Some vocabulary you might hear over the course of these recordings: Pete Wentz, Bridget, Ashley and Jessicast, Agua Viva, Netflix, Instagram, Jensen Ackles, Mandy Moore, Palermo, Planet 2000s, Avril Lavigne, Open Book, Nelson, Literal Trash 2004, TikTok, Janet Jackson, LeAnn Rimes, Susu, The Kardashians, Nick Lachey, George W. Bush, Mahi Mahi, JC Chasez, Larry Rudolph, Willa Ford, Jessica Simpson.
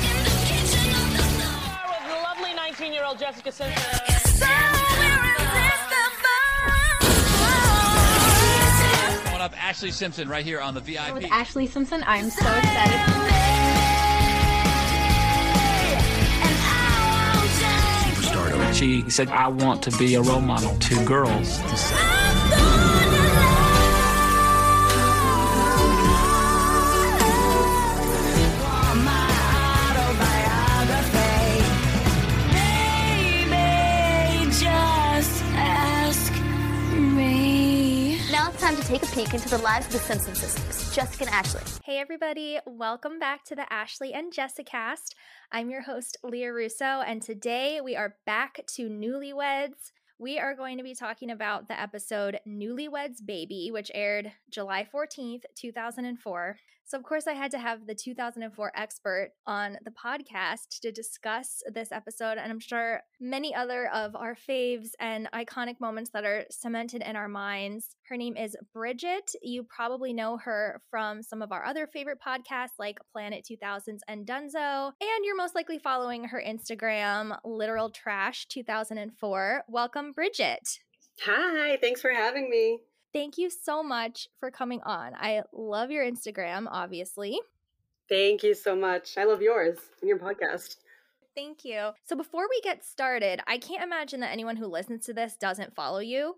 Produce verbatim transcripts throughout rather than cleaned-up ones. in the kitchen of the store. With the lovely nineteen-year-old Jessica Simpson. So irresistible. Coming up, Ashley Simpson right here on the V I P. With Ashley Simpson, I'm so excited. Stardom. She said, I want to be a role model to girls. Time to take a peek into the lives of the Simpson sisters, Jessica and Ashley. Hey everybody, welcome back to the Ashley and Jessicast. I'm your host, Leah Russo, and today we are back to Newlyweds. We are going to be talking about the episode Newlyweds Baby, which aired July fourteenth, two thousand four. So of course I had to have the two thousand four expert on the podcast to discuss this episode, and I'm sure many other of our faves and iconic moments that are cemented in our minds. Her name is Bridget. You probably know her from some of our other favorite podcasts like Planet two thousands and Dunzo, and you're most likely following her Instagram, Literal Trash two thousand four. Welcome, Bridget. Hi, thanks for having me. Thank you so much for coming on. I love your Instagram, obviously. Thank you so much. I love yours and your podcast. Thank you. So before we get started, I can't imagine that anyone who listens to this doesn't follow you,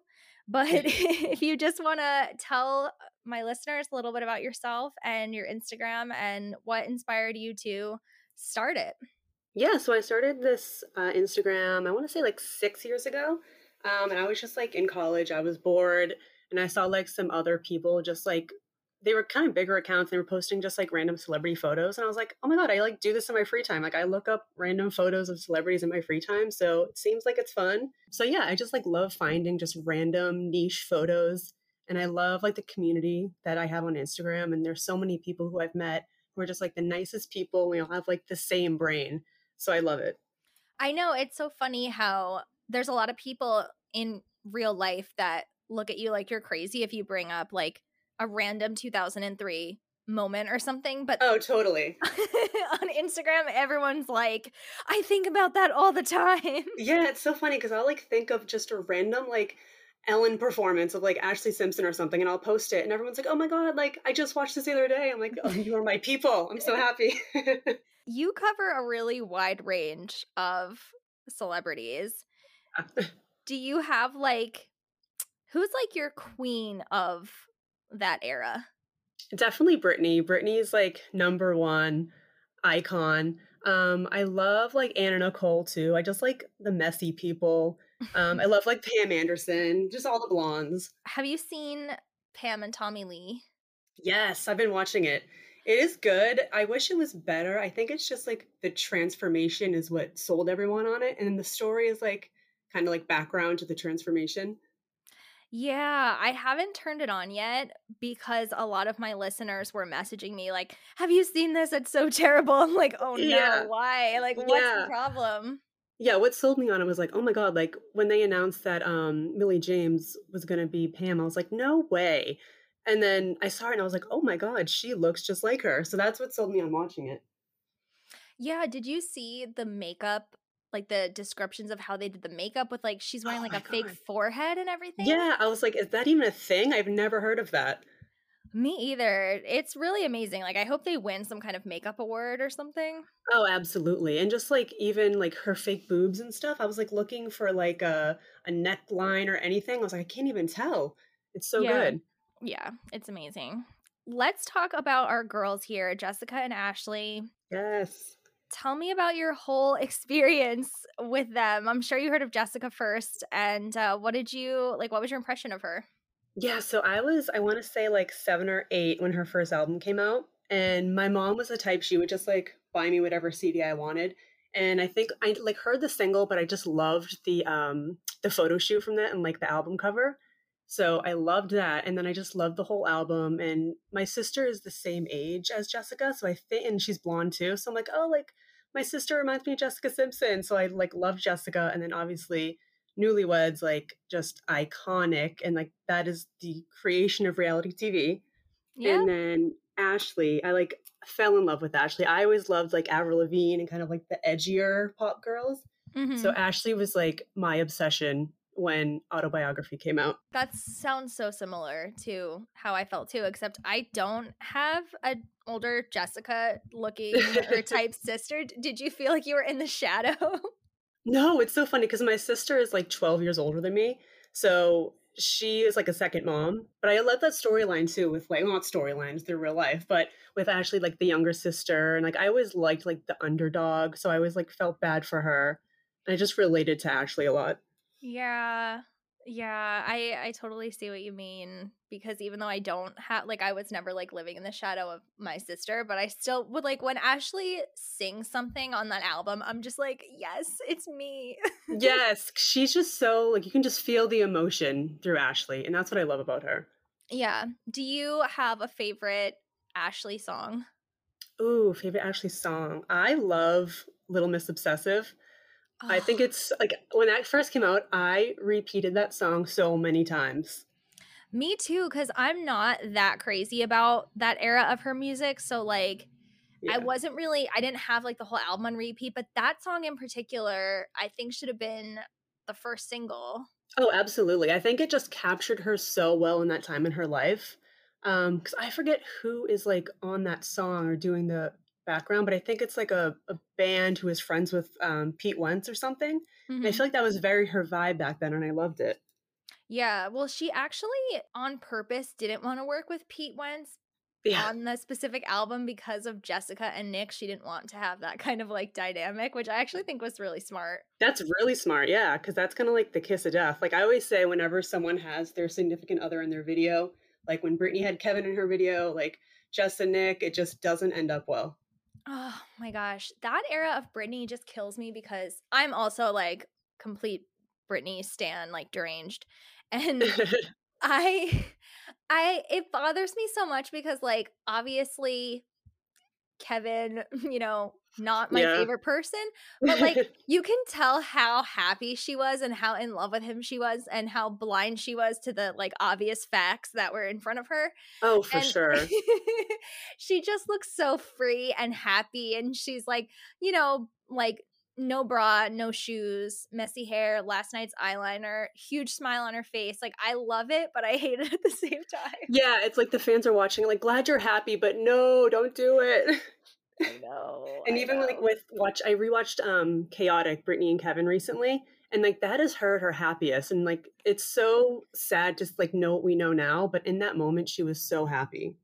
but if you just want to tell my listeners a little bit about yourself and your Instagram and what inspired you to start it. Yeah, so I started this uh, Instagram, I want to say like six years ago, um, and I was just like in college, I was bored, and I saw like some other people just like, they were kind of bigger accounts, they were posting just like random celebrity photos, and I was like, oh my god, I like do this in my free time, like I look up random photos of celebrities in my free time, so it seems like it's fun. So yeah, I just like love finding just random niche photos, and I love like the community that I have on Instagram, and there's so many people who I've met who are just like the nicest people, we all have like the same brain. So I love it. I know. It's so funny how there's a lot of people in real life that look at you like you're crazy if you bring up like a random two thousand three moment or something. But oh, totally. On Instagram, everyone's like, I think about that all the time. Yeah, it's so funny because I'll like think of just a random like Ellen performance of like Ashley Simpson or something, and I'll post it. And everyone's like, oh my God, like I just watched this the other day. I'm like, oh, you are my people. I'm so happy. You cover a really wide range of celebrities. Do you have like, who's like your queen of that era? Definitely Britney. Britney is like number one icon. Um, I love like Anna Nicole too. I just like the messy people. Um, I love like Pam Anderson, just all the blondes. Have you seen Pam and Tommy Lee? Yes, I've been watching it. It is good. I wish it was better. I think it's just like the transformation is what sold everyone on it. And the story is like kind of like background to the transformation. Yeah, I haven't turned it on yet because a lot of my listeners were messaging me like, have you seen this? It's so terrible. I'm like, oh no, yeah. Why? Like, what's yeah. the problem? Yeah, what sold me on it was like, oh my God, like when they announced that um, Millie James was going to be Pam, I was like, no way. And then I saw it and I was like, oh my God, she looks just like her. So that's what sold me on watching it. Yeah. Did you see the makeup, like the descriptions of how they did the makeup with like, she's wearing oh like a God. fake forehead and everything? Yeah. I was like, is that even a thing? I've never heard of that. Me either. It's really amazing. Like, I hope they win some kind of makeup award or something. Oh, absolutely. And just like even like her fake boobs and stuff, I was like looking for like a, a neckline or anything. I was like, I can't even tell. It's so yeah. good. Yeah, it's amazing. Let's talk about our girls here, Jessica and Ashley. Yes. Tell me about your whole experience with them. I'm sure you heard of Jessica first. And uh, what did you like? What was your impression of her? Yeah, so I was, I want to say like seven or eight when her first album came out. And my mom was the type, she would just like buy me whatever C D I wanted. And I think I like heard the single, but I just loved the um, the photo shoot from that and like the album cover. So I loved that. And then I just loved the whole album. And my sister is the same age as Jessica. So I think, and she's blonde too. So I'm like, oh, like my sister reminds me of Jessica Simpson. So I like loved Jessica. And then obviously Newlyweds, like just iconic. And like, that is the creation of reality T V. Yeah. And then Ashley, I like fell in love with Ashley. I always loved like Avril Lavigne and kind of like the edgier pop girls. Mm-hmm. So Ashley was like my obsession when Autobiography came out. That sounds so similar to how I felt too, except I don't have an older Jessica looking or type sister. Did you feel like you were in the shadow? No, it's so funny because my sister is like twelve years older than me. So she is like a second mom. But I love that storyline too with like, well, not storylines through real life, but with Ashley, like the younger sister. And like, I always liked like the underdog. So I always like felt bad for her. And I just related to Ashley a lot. Yeah. Yeah. I, I totally see what you mean, because even though I don't have, like, I was never like living in the shadow of my sister, but I still would like when Ashley sings something on that album, I'm just like, yes, it's me. Yes. She's just so like, you can just feel the emotion through Ashley. And that's what I love about her. Yeah. Do you have a favorite Ashley song? Ooh, favorite Ashley song. I love Little Miss Obsessive. Oh. I think it's like when that first came out, I repeated that song so many times. Me too, because I'm not that crazy about that era of her music. So like yeah. I wasn't really I didn't have like the whole album on repeat. But that song in particular, I think should have been the first single. Oh, absolutely. I think it just captured her so well in that time in her life. Um, because I forget who is like on that song or doing the background, but I think it's like a, a band who is friends with um Pete Wentz or something. Mm-hmm. And I feel like that was very her vibe back then, and I loved it. Yeah, well, she actually on purpose didn't want to work with Pete Wentz yeah. on the specific album because of Jessica and Nick. She didn't want to have that kind of like dynamic, which I actually think was really smart. That's really smart, yeah, because that's kind of like the kiss of death. Like I always say, whenever someone has their significant other in their video, like when Britney had Kevin in her video, like Jess and Nick, it just doesn't end up well. Oh my gosh. That era of Britney just kills me because I'm also like complete Britney stan, like deranged. And I, I, it bothers me so much because like, obviously Kevin, you know, not my yeah. favorite person, but like you can tell how happy she was and how in love with him she was and how blind she was to the like obvious facts that were in front of her. Oh, for and sure. She just looks so free and happy, and she's like, you know, like no bra, no shoes, messy hair, last night's eyeliner, huge smile on her face. Like I love it, but I hate it at the same time. Yeah, it's like the fans are watching like, glad you're happy, but no, don't do it. I know. And I even know. like with watch, I rewatched um, Chaotic, Britney and Kevin recently, and like that is her at her happiest, and like it's so sad just like know what we know now, but in that moment she was so happy.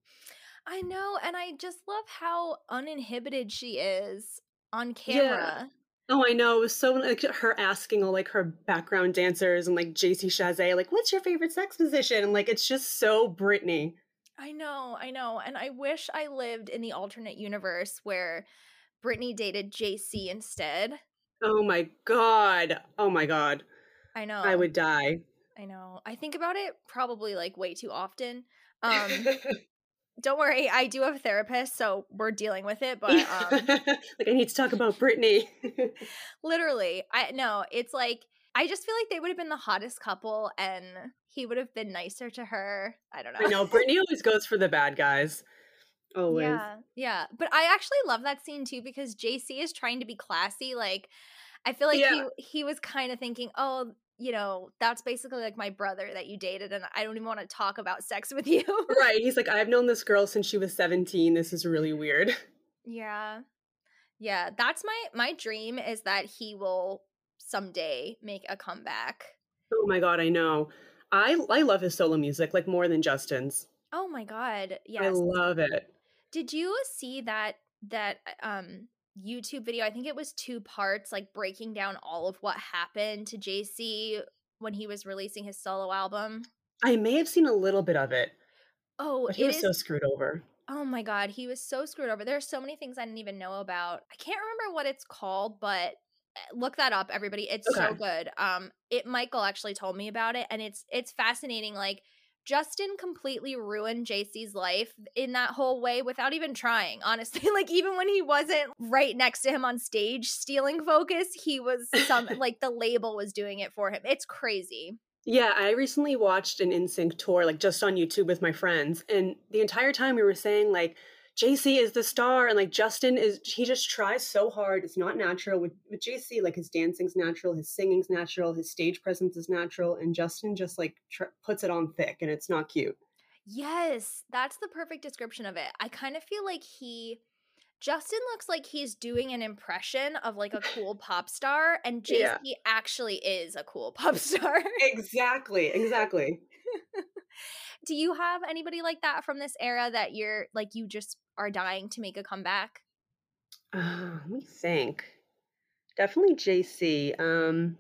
I know, and I just love how uninhibited she is on camera. Yeah. Oh, I know. It was so like her asking all like her background dancers and like J C Chasez, like, what's your favorite sex position? And like it's just so Britney. I know, I know. And I wish I lived in the alternate universe where Britney dated J C instead. Oh my God. Oh my God. I know. I would die. I know. I think about it probably like way too often. Um, don't worry. I do have a therapist, so we're dealing with it. But um, like I need to talk about Britney. Literally. I no, it's like I just feel like they would have been the hottest couple and he would have been nicer to her. I don't know. I know. Britney always goes for the bad guys. Always. Yeah. Yeah. But I actually love that scene too because J C is trying to be classy. Like, I feel like yeah. he, he was kind of thinking, oh, you know, that's basically like my brother that you dated and I don't even want to talk about sex with you. Right. He's like, I've known this girl since she was seventeen. This is really weird. Yeah. Yeah. That's my, my dream is that he will someday make a comeback. Oh my God, I know. I I love his solo music, like more than Justin's. Oh my God, yes. I love it. Did you see that that um YouTube video? I think it was two parts, like breaking down all of what happened to J C when he was releasing his solo album. I may have seen a little bit of it. Oh, but he it was is, so screwed over. Oh my God, he was so screwed over. There are so many things I didn't even know about. I can't remember what it's called, but look that up, everybody. It's okay. So good. Um, it Michael actually told me about it, and it's it's fascinating. Like, Justin completely ruined J C's life in that whole way without even trying, honestly. Like, even when he wasn't right next to him on stage stealing focus, he was some like the label was doing it for him. It's crazy. Yeah, I recently watched an NSYNC tour, like just on YouTube with my friends, and the entire time we were saying like, J C is the star, and like Justin is, he just tries so hard. It's not natural. With, with J C, like his dancing's natural, his singing's natural, his stage presence is natural, and Justin just like tr- puts it on thick, and it's not cute. Yes, that's the perfect description of it. I kind of feel like he, Justin looks like he's doing an impression of like a cool pop star, and J C yeah. actually is a cool pop star. Exactly, exactly. Do you have anybody like that from this era that you're like, you just are dying to make a comeback? Uh, let me think. Definitely J C. Um,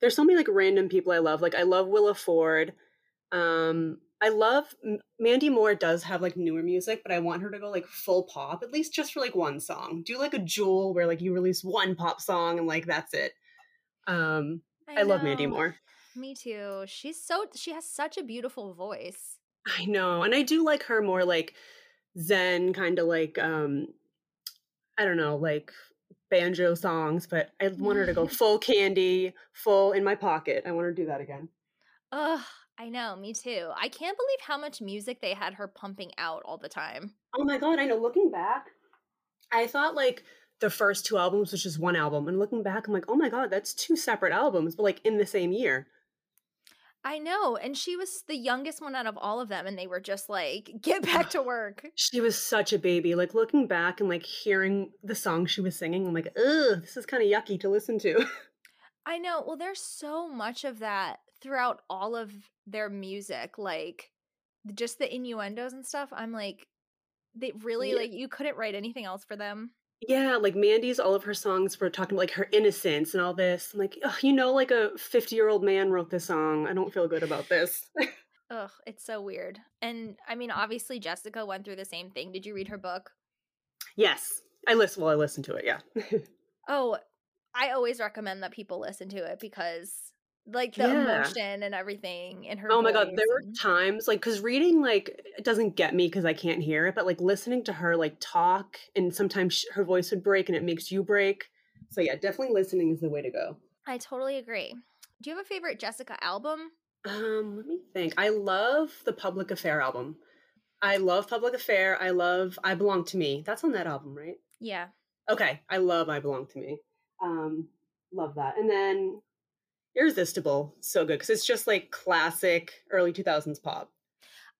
there's so many like random people I love. Like I love Willa Ford. Um, I love M- Mandy Moore does have like newer music, but I want her to go like full pop, at least just for like one song. Do like a Jewel where like you release one pop song and like that's it. Um, I, I love Mandy Moore. Me too. She's so, she has such a beautiful voice. I know. And I do like her more like zen kind of like, um, I don't know, like banjo songs, but I want her to go full Candy, full In My Pocket. I want her to do that again. Ugh, I know. Me too. I can't believe how much music they had her pumping out all the time. Oh my God. I know. Looking back, I thought like the first two albums was just one album. And looking back, I'm like, oh my God, that's two separate albums, but like in the same year. I know. And she was the youngest one out of all of them. And they were just like, get back to work. She was such a baby. Like looking back and like hearing the song she was singing, I'm like, ugh, this is kind of yucky to listen to. I know. Well, there's so much of that throughout all of their music. Like just the innuendos and stuff. I'm like, they really, yeah. like you couldn't write anything else for them. Yeah, like Mandy's, all of her songs were talking about like her innocence and all this. I'm like, you know, like a fifty-year-old man wrote this song. I don't feel good about this. Ugh, it's so weird. And I mean, obviously, Jessica went through the same thing. Did you read her book? Yes, I listened. Well, I listened to it. Yeah. Oh, I always recommend that people listen to it because, like, the yeah. emotion and everything in her. Oh my God, there were times like, because reading like it doesn't get me because I can't hear it, but like listening to her like talk, and sometimes sh- her voice would break and it makes you break. So yeah, definitely listening is the way to go. I totally agree. Do you have a favorite Jessica album? Um, let me think. I love the Public Affair album. I love Public Affair. I love I Belong to Me. That's on that album, right? Yeah. Okay, I love I Belong to Me. Um, love that, and then. Irresistible, so good because it's just like classic early two thousands pop.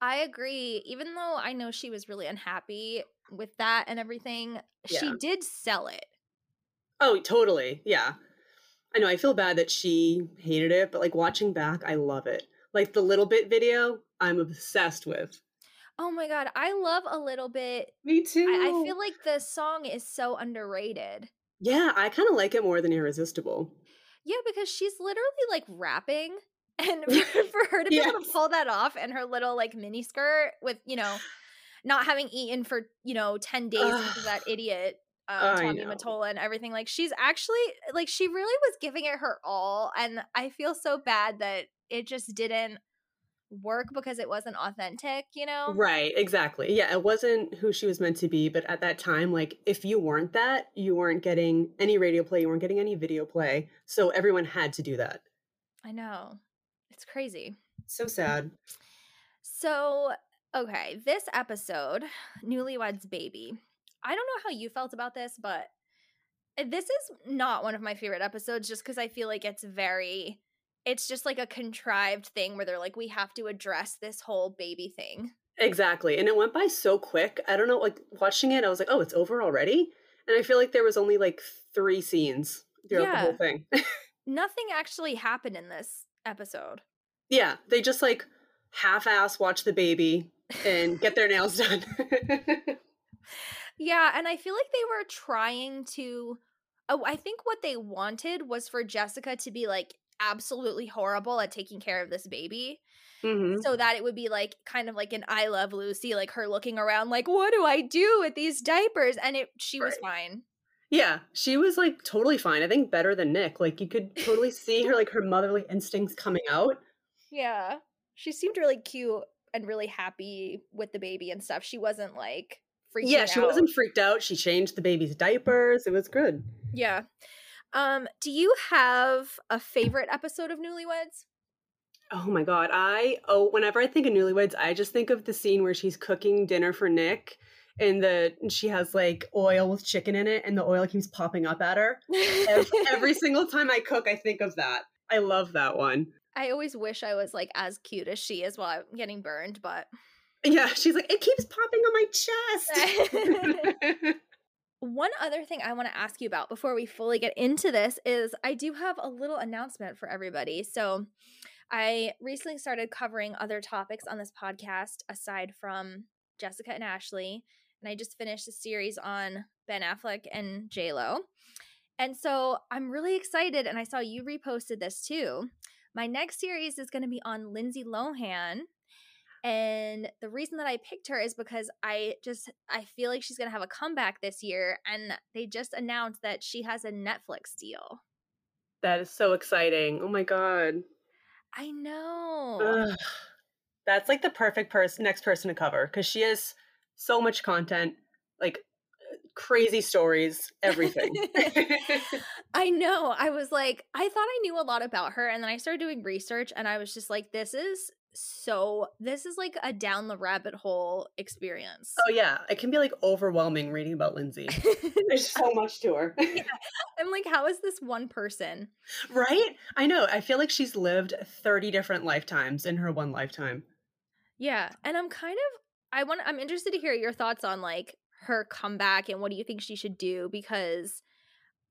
I agree. Even though I know she was really unhappy with that and everything, yeah. she did sell it. Oh, totally. Yeah. I know. I feel bad that she hated it, but like watching back, I love it. Like the Little Bit video, I'm obsessed with. Oh my God. I love a Little Bit. Me too. I, I feel like the song is so underrated. Yeah. I kind of like it more than Irresistible. Yeah, because she's literally like rapping, and for her to be yes. able to pull that off and her little like mini skirt with, you know, not having eaten for, you know, ten days Ugh. Because of that idiot, um, Tommy Mottola and everything. Like she's actually like she really was giving it her all. And I feel so bad that it just didn't work because it wasn't authentic, you know? Right. Exactly. Yeah. It wasn't who she was meant to be. But at that time, like if you weren't that, you weren't getting any radio play, you weren't getting any video play. So everyone had to do that. I know. It's crazy. So sad. So, okay. This episode, Newlyweds Baby. I don't know how you felt about this, but this is not one of my favorite episodes just because I feel like it's very... It's just like a contrived thing where they're like, we have to address this whole baby thing. Exactly. And it went by so quick. I don't know, like watching it, I was like, oh, it's over already? And I feel like there was only like three scenes throughout yeah. the whole thing. Nothing actually happened in this episode. Yeah. They just like half-ass watch the baby and get their nails done. Yeah. And I feel like they were trying to, oh, I think what they wanted was for Jessica to be like, absolutely horrible at taking care of this baby. mm-hmm. so that it would be like kind of like an I Love Lucy, like her looking around like, what do I do with these diapers? And it she right. was fine. Yeah, she was like totally fine. I think better than Nick. Like you could totally see her like her motherly instincts coming out. Yeah, she seemed really cute and really happy with the baby and stuff. She wasn't like freaked yeah, out. Yeah, she wasn't freaked out. She changed the baby's diapers. It was good. Yeah. Um, do you have a favorite episode of Newlyweds? Oh my God. I, oh, whenever I think of Newlyweds, I just think of the scene where she's cooking dinner for Nick and the, and she has like oil with chicken in it and the oil keeps popping up at her. Every single time I cook, I think of that. I love that one. I always wish I was like as cute as she is while I'm getting burned, but. Yeah. She's like, it keeps popping on my chest. One other thing I want to ask you about before we fully get into this is I do have a little announcement for everybody. So I recently started covering other topics on this podcast aside from Jessica and Ashley, and I just finished a series on Ben Affleck and J-Lo. And so I'm really excited, and I saw you reposted this too. My next series is going to be on Lindsay Lohan. And the reason that I picked her is because I just, I feel like she's going to have a comeback this year. And they just announced that she has a Netflix deal. That is so exciting. Oh my God. I know. Ugh. That's like the perfect person, next person to cover. Because she has so much content, like crazy stories, everything. I know. I was like, I thought I knew a lot about her. And then I started doing research and I was just like, this is So this is like a down the rabbit hole experience. Oh yeah. It can be like overwhelming reading about Lindsay. There's so much to her. Yeah. I'm like, how is this one person? Right? I know. I feel like she's lived thirty different lifetimes in her one lifetime. Yeah. And I'm kind of, I want, I'm interested to hear your thoughts on like her comeback and what do you think she should do? Because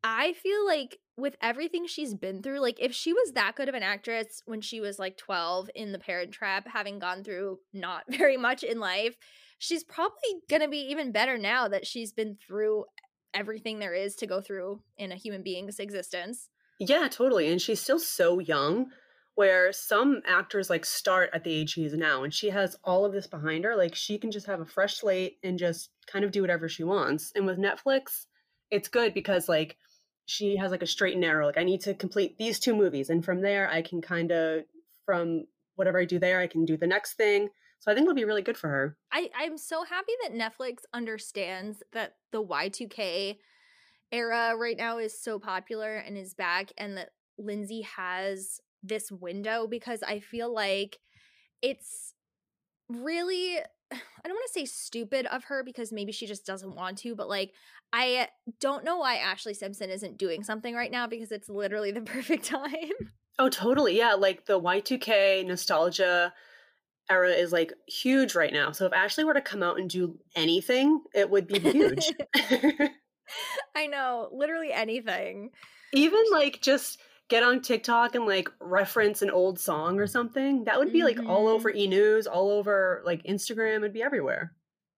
I feel like with everything she's been through, like if she was that good of an actress when she was like twelve in The Parent Trap, having gone through not very much in life, she's probably going to be even better now that she's been through everything there is to go through in a human being's existence. Yeah, totally. And she's still so young, where some actors like start at the age she is now, and she has all of this behind her. Like she can just have a fresh slate and just kind of do whatever she wants. And with Netflix, it's good because like she has like a straight and narrow, like I need to complete these two movies. And from there, I can kind of, from whatever I do there, I can do the next thing. So I think it'll be really good for her. I, I'm so happy that Netflix understands that the Y two K era right now is so popular and is back, and that Lindsay has this window, because I feel like it's really, I don't want to say stupid of her because maybe she just doesn't want to, but like I don't know why Ashley Simpson isn't doing something right now, because it's literally the perfect time. Oh, totally. Yeah. Like the Y two K nostalgia era is like huge right now. So if Ashley were to come out and do anything, it would be huge. I know. Literally anything. Even like just get on TikTok and like reference an old song or something. That would be like mm-hmm. all over E! News, all over like Instagram. It'd be everywhere.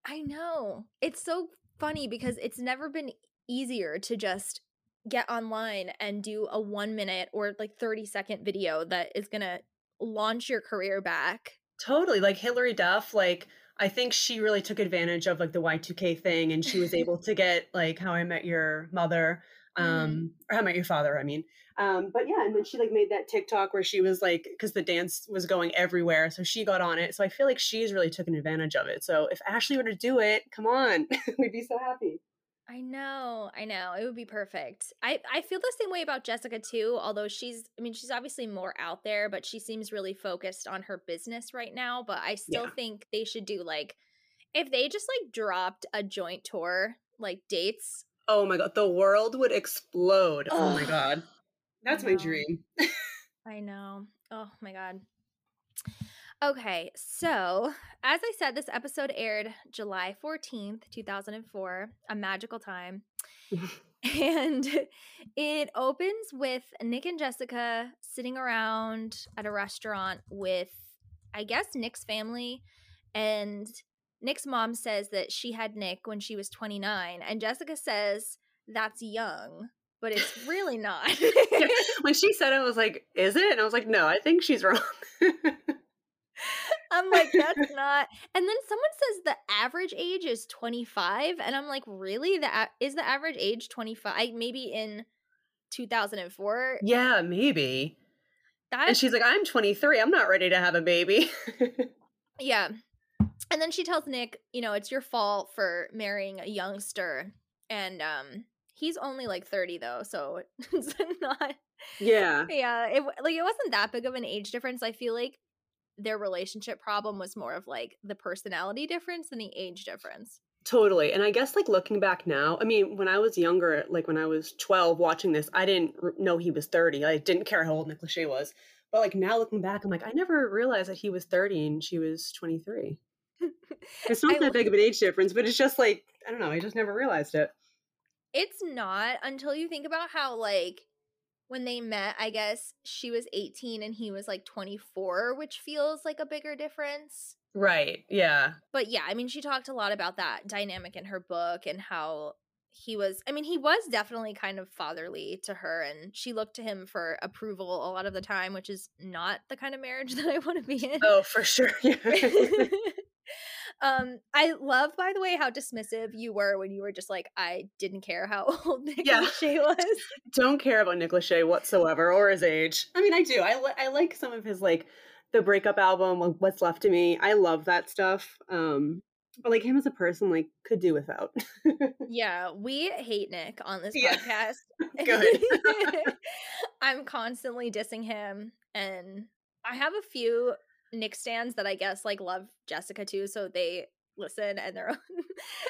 I know. It's so funny because it's never been easier to just get online and do a one minute or like thirty second video that is going to launch your career back. Totally. Like Hilary Duff, like I think she really took advantage of like the Y two K thing, and she was able to get like How I Met Your Mother, um, or How I Met Your Father, I mean. Um, but yeah, and then she like made that TikTok where she was like, because the dance was going everywhere, so she got on it. So I feel like she's really taken advantage of it. So if Ashley were to do it, come on, we'd be so happy. I know, I know, it would be perfect. I, I feel the same way about Jessica too, although she's, I mean, she's obviously more out there, but she seems really focused on her business right now. But I still yeah. think they should do like, if they just like dropped a joint tour, like dates. Oh my God, the world would explode. Oh, oh my God. That's my dream. I know. Oh my God. Okay. So as I said, this episode aired July fourteenth, two thousand four, a magical time. And it opens with Nick and Jessica sitting around at a restaurant with, I guess, Nick's family. And Nick's mom says that she had Nick when she was twenty-nine. And Jessica says, that's young. But it's really not. When she said it, I was like, is it? And I was like, no, I think she's wrong. I'm like, that's not. And then someone says the average age is twenty-five. And I'm like, really? The a- is the average age twenty-five? Maybe in two thousand four? Yeah, maybe. That's- and she's like, I'm twenty-three. I'm not ready to have a baby. Yeah. And then she tells Nick, you know, it's your fault for marrying a youngster. And um, he's only like thirty, though. So it's not. Yeah. Yeah. It, like, it wasn't that big of an age difference. I feel like their relationship problem was more of like the personality difference than the age difference. Totally. And I guess like looking back now, I mean, when I was younger, like when I was twelve watching this, I didn't r- know he was thirty. I didn't care how old Nick Lachey was. But like now looking back, I'm like, I never realized that he was thirty and she was twenty-three. It's not I that love- big of an age difference, but it's just like, I don't know. I just never realized it. It's not until you think about how like when they met, I guess she was eighteen and he was like twenty-four, which feels like a bigger difference. Right. Yeah. But yeah, I mean, she talked a lot about that dynamic in her book and how he was, I mean, he was definitely kind of fatherly to her and she looked to him for approval a lot of the time, which is not the kind of marriage that I want to be in. Oh, for sure. Yeah. Um, I love, by the way, how dismissive you were when you were just like, I didn't care how old Nick yeah. Lachey was. Don't care about Nick Lachey whatsoever or his age. I mean, I do. I, li- I like some of his, like, the breakup album, What's Left of Me. I love that stuff. Um, but, like, him as a person, like, could do without. Yeah, we hate Nick on this yeah. podcast. Good. I'm constantly dissing him. And I have a few Nick stands that I guess like love Jessica too, so they listen and they're I'm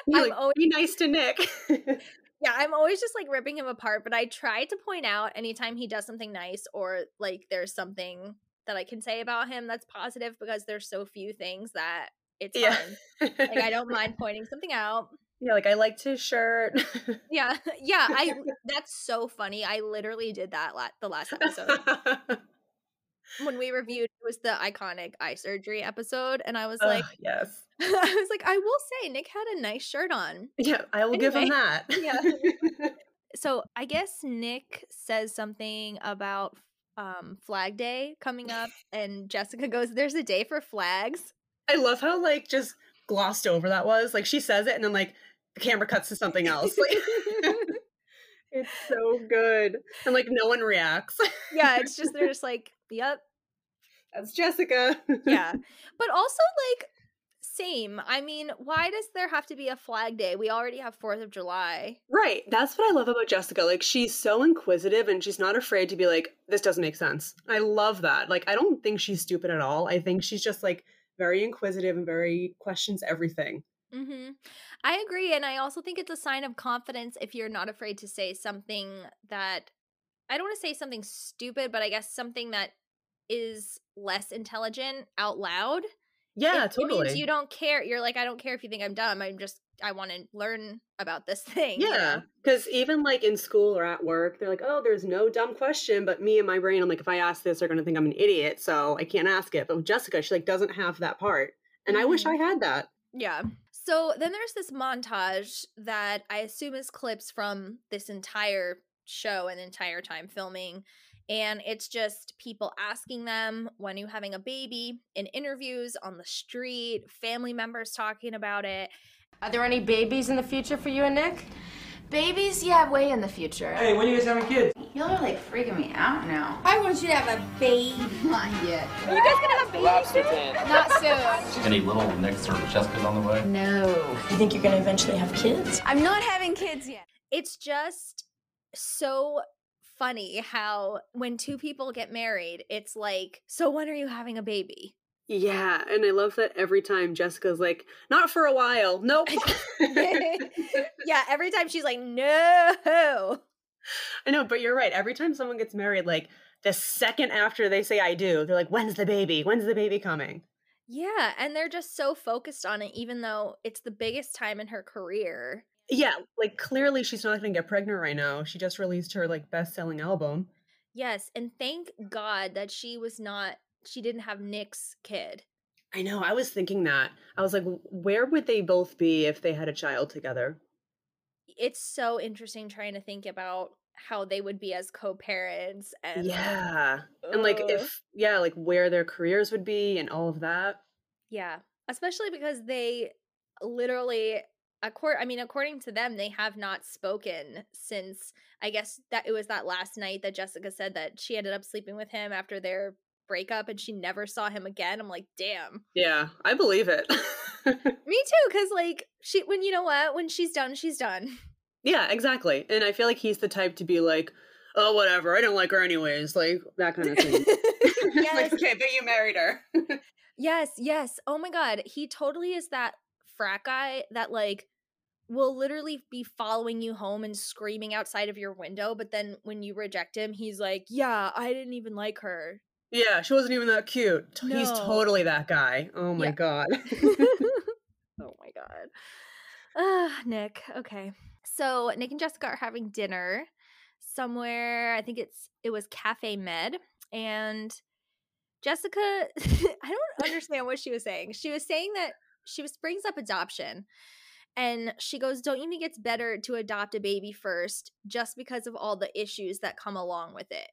like, always be nice to Nick. Yeah, I'm always just like ripping him apart, but I try to point out anytime he does something nice or like there's something that I can say about him that's positive, because there's so few things that it's yeah. fun. Like I don't mind pointing something out. Yeah, like I liked his shirt. yeah, yeah. I that's so funny. I literally did that la- the last episode. When we reviewed, it was the iconic eye surgery episode, and I was like, oh, yes. I was like, I will say Nick had a nice shirt on. Yeah, I will anyway, give him that. Yeah. So I guess Nick says something about um, Flag Day coming up, and Jessica goes, there's a day for flags. I love how like just glossed over that was. Like she says it, and then like the camera cuts to something else. Like it's so good. And like no one reacts. Yeah, it's just, they're just like, yep. That's Jessica. Yeah. But also like same. I mean, why does there have to be a Flag Day? We already have fourth of July. Right. That's what I love about Jessica. Like she's so inquisitive and she's not afraid to be like, this doesn't make sense. I love that. Like I don't think she's stupid at all. I think she's just like very inquisitive and very questions everything. Mm-hmm. I agree. And I also think it's a sign of confidence if you're not afraid to say something that, I don't want to say something stupid, but I guess something that is less intelligent out loud. Yeah, it, totally. It means you don't care. You're like, I don't care if you think I'm dumb. I'm just, I want to learn about this thing. Yeah, because you know? Even like in school or at work, they're like, oh, there's no dumb question. But me and my brain, I'm like, if I ask this, they're going to think I'm an idiot. So I can't ask it. But with Jessica, she like doesn't have that part. And mm-hmm. I wish I had that. Yeah. So then there's this montage that I assume is clips from this entire show and entire time filming, and it's just people asking them, when are you having a baby, in interviews, on the street, family members talking about it. Are there any babies in the future for you and Nick? Babies, yeah, way in the future. Hey, when are you guys having kids? Y'all are like freaking me out now. I want you to have a baby. Not yet. Are you guys gonna have babies soon? Not soon. Any little Nick's or Jessica's on the way? No. You think you're gonna eventually have kids? I'm not having kids yet. It's just so funny how when two people get married, it's like, so when are you having a baby? Yeah, and I love that every time Jessica's like, not for a while. Nope. Yeah, every time she's like, no. I know, but you're right. Every time someone gets married, like the second after they say I do, they're like, when's the baby? When's the baby coming? Yeah, and they're just so focused on it, even though it's the biggest time in her career. Yeah, like clearly she's not going to get pregnant right now. She just released her like best-selling album. Yes, and thank God that she was not, she didn't have Nick's kid. I know, I was thinking that. I was like, where would they both be if they had a child together? It's so interesting trying to think about how they would be as co-parents. And yeah, like, and like if, yeah, like where their careers would be and all of that. Yeah. Especially because they literally, accord, I mean, according to them, they have not spoken since, I guess that it was that last night that Jessica said that she ended up sleeping with him after their breakup and she never saw him again. I'm like, damn. Yeah, I believe it. Me too, because like she, when you know what, when she's done, she's done. Yeah, exactly. And I feel like he's the type to be like, oh, whatever, I don't like her anyways, like that kind of thing. Yes. Like, okay, but you married her. Yes, yes. Oh my God, he totally is that frat guy that like will literally be following you home and screaming outside of your window, but then when you reject him, he's like, yeah, I didn't even like her. Yeah, she wasn't even that cute. No. He's totally that guy. Oh my yeah. God. Oh my God. Uh, Nick. Okay. So Nick and Jessica are having dinner somewhere. I think it's it was Cafe Med. And Jessica, I don't understand what she was saying. She was saying that she was brings up adoption. And she goes, don't you think it's better to adopt a baby first just because of all the issues that come along with it?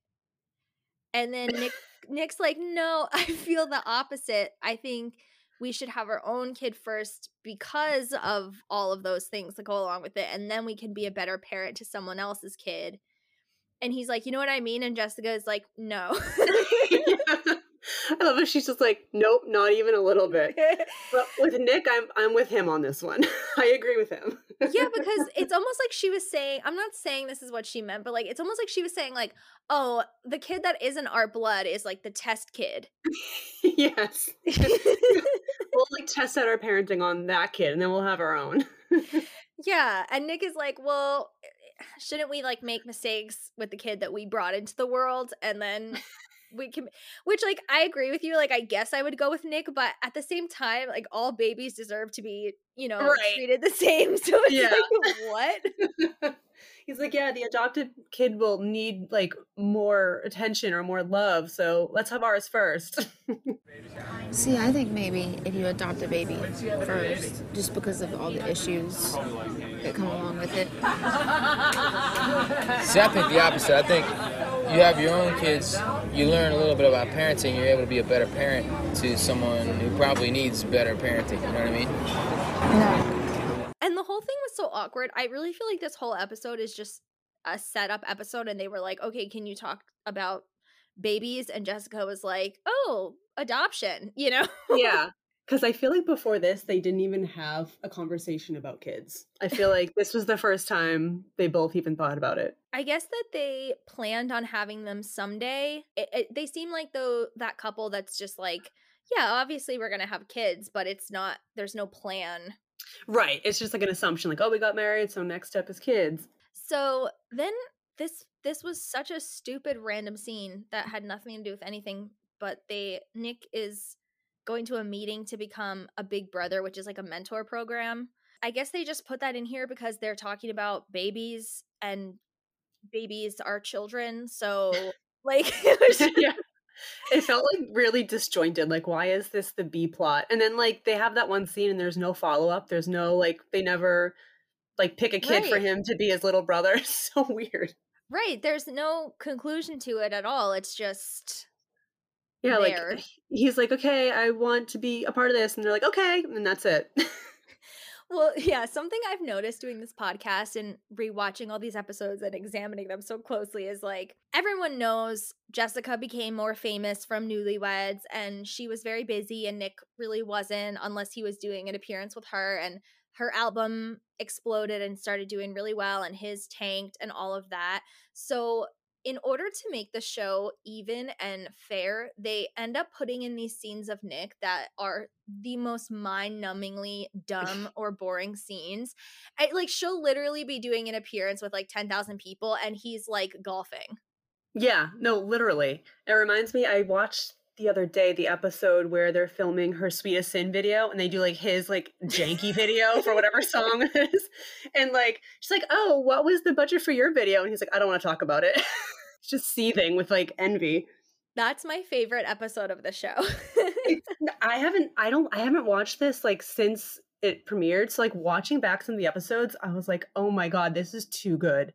And then Nick Nick's like, no, I feel the opposite. I think we should have our own kid first because of all of those things that go along with it. And then we can be a better parent to someone else's kid. And he's like, you know what I mean? And Jessica is like, no. Yeah. I love it. She's just like, nope, not even a little bit. But with Nick, I'm I'm with him on this one. I agree with him. Yeah, because it's almost like she was saying, I'm not saying this is what she meant, but like it's almost like she was saying like, oh, the kid that isn't our blood is like the test kid. Yes. We'll like test out our parenting on that kid and then we'll have our own. Yeah. And Nick is like, well, shouldn't we like make mistakes with the kid that we brought into the world and then we can, which like I agree with you, like I guess I would go with Nick, but at the same time like all babies deserve to be, you know, right, treated the same, so it's yeah. like what? He's like, yeah, the adopted kid will need like more attention or more love, so let's have ours first. See, I think maybe if you adopt a baby first just because of all the issues that come along with it. See, I think the opposite. I think you have your own kids, you learn a little bit about parenting, you're able to be a better parent to someone who probably needs better parenting, you know what I mean? No. And the whole thing was so awkward. I really feel like this whole episode is just a setup episode, and they were like, okay, can you talk about babies? And Jessica was like, oh, adoption, you know? Yeah. Because I feel like before this, they didn't even have a conversation about kids. I feel like this was the first time they both even thought about it. I guess that they planned on having them someday. It, it, they seem like though that couple that's just like, yeah, obviously we're going to have kids, but it's not, there's no plan. Right. It's just like an assumption like, oh, we got married, so next step is kids. So then this this was such a stupid random scene that had nothing to do with anything, but they Nick is going to a meeting to become a big brother, which is like a mentor program. I guess they just put that in here because they're talking about babies and babies are children. So like, it, was- yeah. It felt like really disjointed. Like, why is this the B plot? And then like they have that one scene and there's no follow up. There's no, like, they never like pick a kid right. for him to be his little brother. It's so weird. Right. There's no conclusion to it at all. It's just... Yeah, there. Like, he's like, okay, I want to be a part of this. And they're like, okay, and that's it. Well, yeah, something I've noticed doing this podcast and rewatching all these episodes and examining them so closely is like, everyone knows Jessica became more famous from Newlyweds and she was very busy and Nick really wasn't unless he was doing an appearance with her, and her album exploded and started doing really well and his tanked and all of that. So in order to make the show even and fair, they end up putting in these scenes of Nick that are the most mind-numbingly dumb or boring scenes. I, like, she'll literally be doing an appearance with like ten thousand people and he's like golfing. Yeah, no, literally. It reminds me, I watched the other day the episode where they're filming her Sweetest Sin video and they do like his like janky video for whatever song it is. And like, she's like, oh, what was the budget for your video? And he's like, I don't want to talk about it. Just seething with like envy. That's my favorite episode of the show. I haven't I don't I haven't watched this like since it premiered, so like watching back some of the episodes I was like, oh my God, this is too good.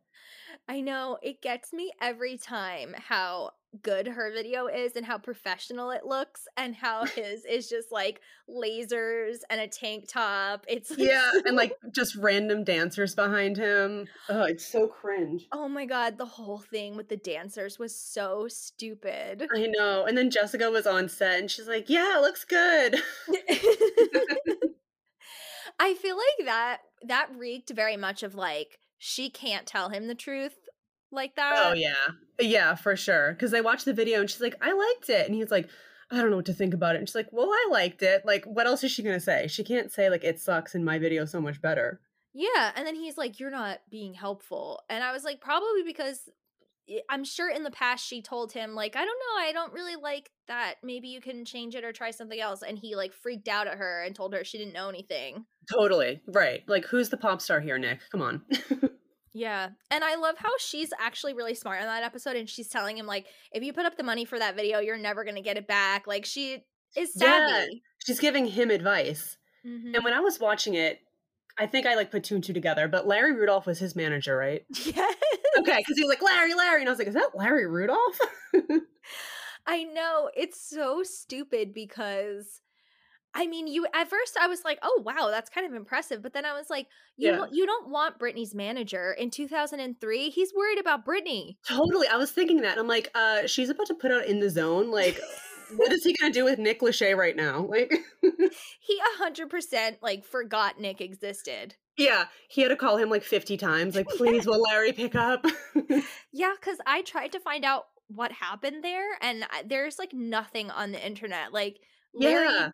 I know, it gets me every time how good her video is and how professional it looks, and how his is just like lasers and a tank top. It's like, yeah, and like just random dancers behind him. Oh, it's so cringe. Oh my god, the whole thing with the dancers was so stupid. I know. And then Jessica was on set and she's like, yeah, it looks good. I feel like that that reeked very much of like, she can't tell him the truth like that. Oh yeah, yeah, for sure. Because they watched the video and she's like, I liked it, and he's like, I don't know what to think about it. And she's like, well, I liked it. Like, what else is she gonna say? She can't say like, it sucks and my video so much better. Yeah. And then he's like, you're not being helpful. And I was like, probably because I'm sure in the past she told him like, I don't know, I don't really like that, maybe you can change it or try something else, and he like freaked out at her and told her she didn't know anything. Totally right. Like, who's the pop star here, Nick? Come on. Yeah. And I love how she's actually really smart in that episode, and she's telling him like, if you put up the money for that video, you're never going to get it back. Like, she is savvy. Yeah, she's giving him advice. Mm-hmm. And when I was watching it, I think I like put two and two together, but Larry Rudolph was his manager, right? Yes. Okay, because he was like, Larry, Larry. And I was like, is that Larry Rudolph? I know. It's so stupid because, I mean, you at first I was like, oh, wow, that's kind of impressive. But then I was like, you, yeah. you don't want Britney's manager in two thousand three. He's worried about Britney. Totally. I was thinking that. I'm like, uh, she's about to put out In the Zone. Like, what is he going to do with Nick Lachey right now? Like, he one hundred percent like forgot Nick existed. Yeah. He had to call him like fifty times. Like, please, will Larry pick up? Yeah, because I tried to find out what happened there. And there's like nothing on the internet. Like, Larry. Yeah.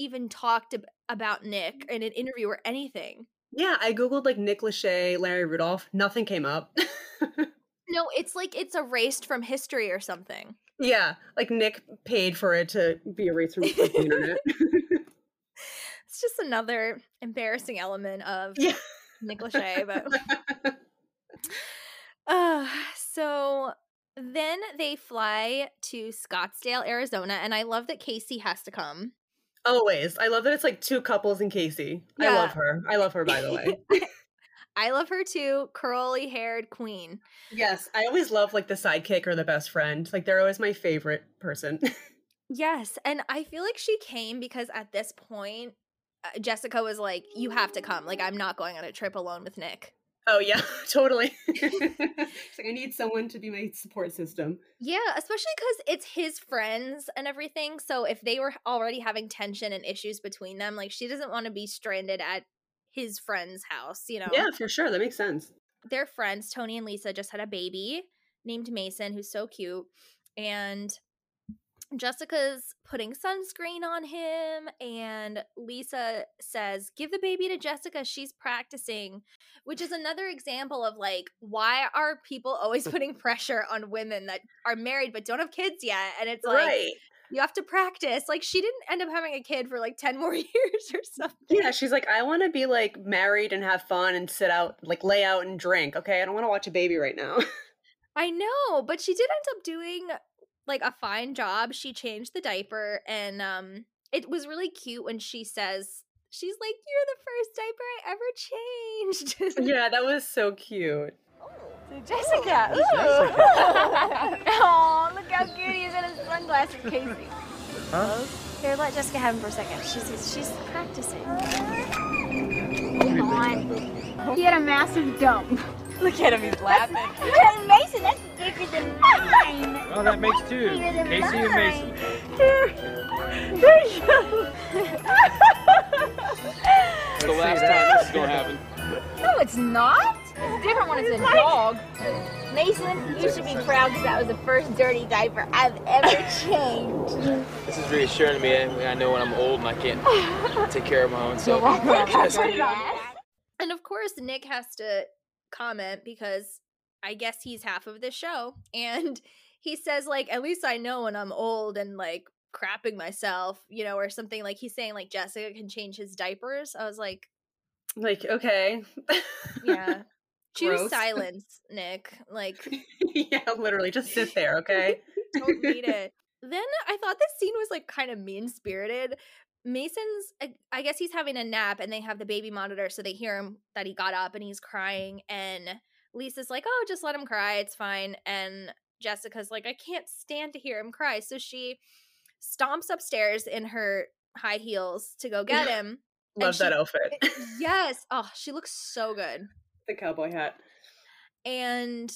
Even talked ab- about Nick in an interview or anything. Yeah, I googled like Nick Lachey, Larry Rudolph. Nothing came up. No, it's like it's erased from history or something. Yeah, like Nick paid for it to be erased from the internet. It's just another embarrassing element of yeah. Nick Lachey. But uh, so. Then they fly to Scottsdale, Arizona, and I love that Casey has to come. Always. I love that it's like two couples and Casey. Yeah. I love her. I love her, by the way. I love her too. Curly haired queen. Yes. I always love like the sidekick or the best friend. Like, they're always my favorite person. Yes. And I feel like she came because at this point, uh, Jessica was like, you have to come. Like, I'm not going on a trip alone with Nick. Oh, yeah, totally. It's like, I need someone to be my support system. Yeah, especially because it's his friends and everything. So if they were already having tension and issues between them, like, she doesn't want to be stranded at his friend's house, you know? Yeah, for sure. That makes sense. Their friends, Tony and Lisa, just had a baby named Mason, who's so cute. And Jessica's putting sunscreen on him, and Lisa says, give the baby to Jessica, she's practicing, which is another example of like, why are people always putting pressure on women that are married but don't have kids yet? And it's like, right. You have to practice. Like, she didn't end up having a kid for like ten more years or something. Yeah, she's like, I want to be like married and have fun and sit out, like lay out and drink. Okay, I don't want to watch a baby right now. I know, but she did end up doing like a fine job. She changed the diaper, and um, it was really cute when she says, she's like, you're the first diaper I ever changed. Yeah, that was so cute. Oh, so Jessica. Ooh. Jessica. Oh, look how cute he is in his sunglasses, Casey. Huh? Here, let Jessica have him for a second. She's, she's practicing. Come on. He had a massive dump. Look at him, he's laughing. Look at Mason, that's bigger than mine. Oh, that makes two. Casey mine. And Mason. There you go. It's the last time this is going to happen. No, it's not. It's different when it's a dog. Mason, you should be proud because that was the first dirty diaper I've ever changed. This is reassuring to me. I know when I'm old and I can't take care of my own self. And of course, Nick has to comment because I guess he's half of the show, and he says like, at least I know when I'm old and like crapping myself, you know, or something. Like, he's saying like Jessica can change his diapers. I was like like okay. Yeah. Choose silence, Nick. Like yeah, literally just sit there, okay? Don't need it. Then I thought this scene was like kind of mean-spirited. Mason's, I guess he's having a nap, and they have the baby monitor, so they hear him that he got up and he's crying, and Lisa's like, oh, just let him cry, it's fine. And Jessica's like, I can't stand to hear him cry. So she stomps upstairs in her high heels to go get him. Love she, that outfit. Yes. Oh, she looks so good. The cowboy hat. And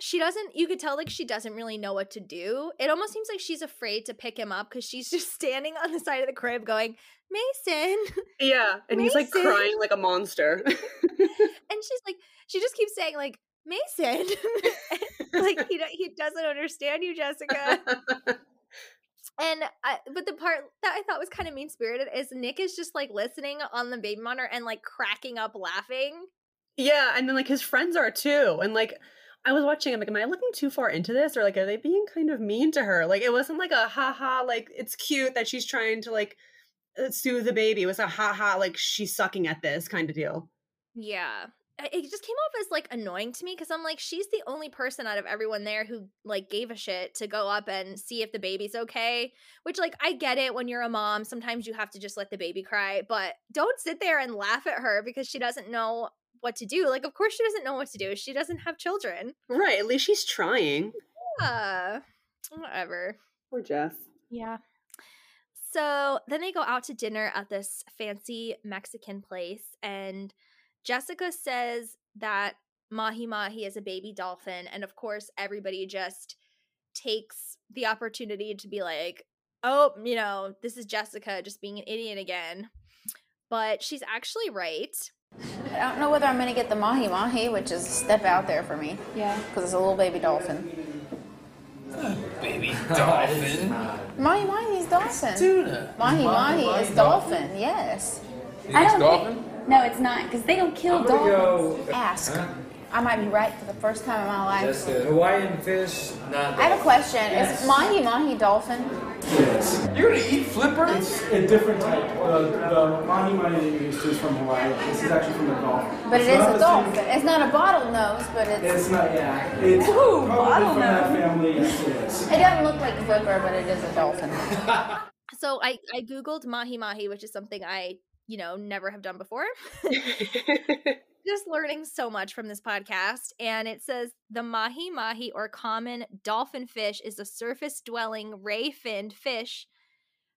she doesn't, you could tell like she doesn't really know what to do. It almost seems like she's afraid to pick him up because she's just standing on the side of the crib going, Mason. Yeah. And Mason. He's like crying like a monster. And she's like, she just keeps saying like, Mason. Like he, he doesn't understand you, Jessica. And I, but the part that I thought was kind of mean-spirited is Nick is just like listening on the baby monitor and like cracking up laughing. Yeah, and then like his friends are too. And like I was watching, I'm like, am I looking too far into this? Or like, are they being kind of mean to her? Like it wasn't like a ha-ha, like it's cute that she's trying to like soothe the baby. It was a ha-ha, like she's sucking at this kind of deal. Yeah. It just came off as like annoying to me because I'm like, she's the only person out of everyone there who like gave a shit to go up and see if the baby's okay, which like I get it, when you're a mom sometimes you have to just let the baby cry, but don't sit there and laugh at her because she doesn't know what to do. Like of course she doesn't know what to do, she doesn't have children. Right, at least she's trying. Yeah, whatever. Poor Jess. Yeah. So then they go out to dinner at this fancy Mexican place, and Jessica says that Mahi Mahi is a baby dolphin, and of course everybody just takes the opportunity to be like, oh, you know, this is Jessica just being an idiot again. But she's actually right. I don't know whether I'm going to get the Mahi Mahi, which is a step out there for me. Yeah. Because it's a little baby dolphin. Uh, baby dolphin? Mahi Mahi is dolphin. Tuna. Mahi Mahi is dolphin, dolphin. Yes. It's I don't dolphin? Think, no, it's not, because they don't kill dolphins. Go. Ask. Huh? I might be right for the first time in my life. That's the Hawaiian fish, not dolphin. I have a question. Yes. Is Mahi Mahi dolphin? Yes. You're going to eat flippers? It's a different type. The, the Mahi Mahi that you used to is from Hawaii. This is actually from the dolphin. But it it's is a dolphin. Same. It's not a bottlenose, but it's... It's not, yeah. It's Ooh, probably from that family. Yes, it is. It doesn't look like a flipper, but it is a dolphin. So I, I Googled Mahi Mahi, which is something I... you know, never have done before. Just learning so much from this podcast. And it says the Mahi Mahi, or common dolphin fish, is a surface-dwelling ray-finned fish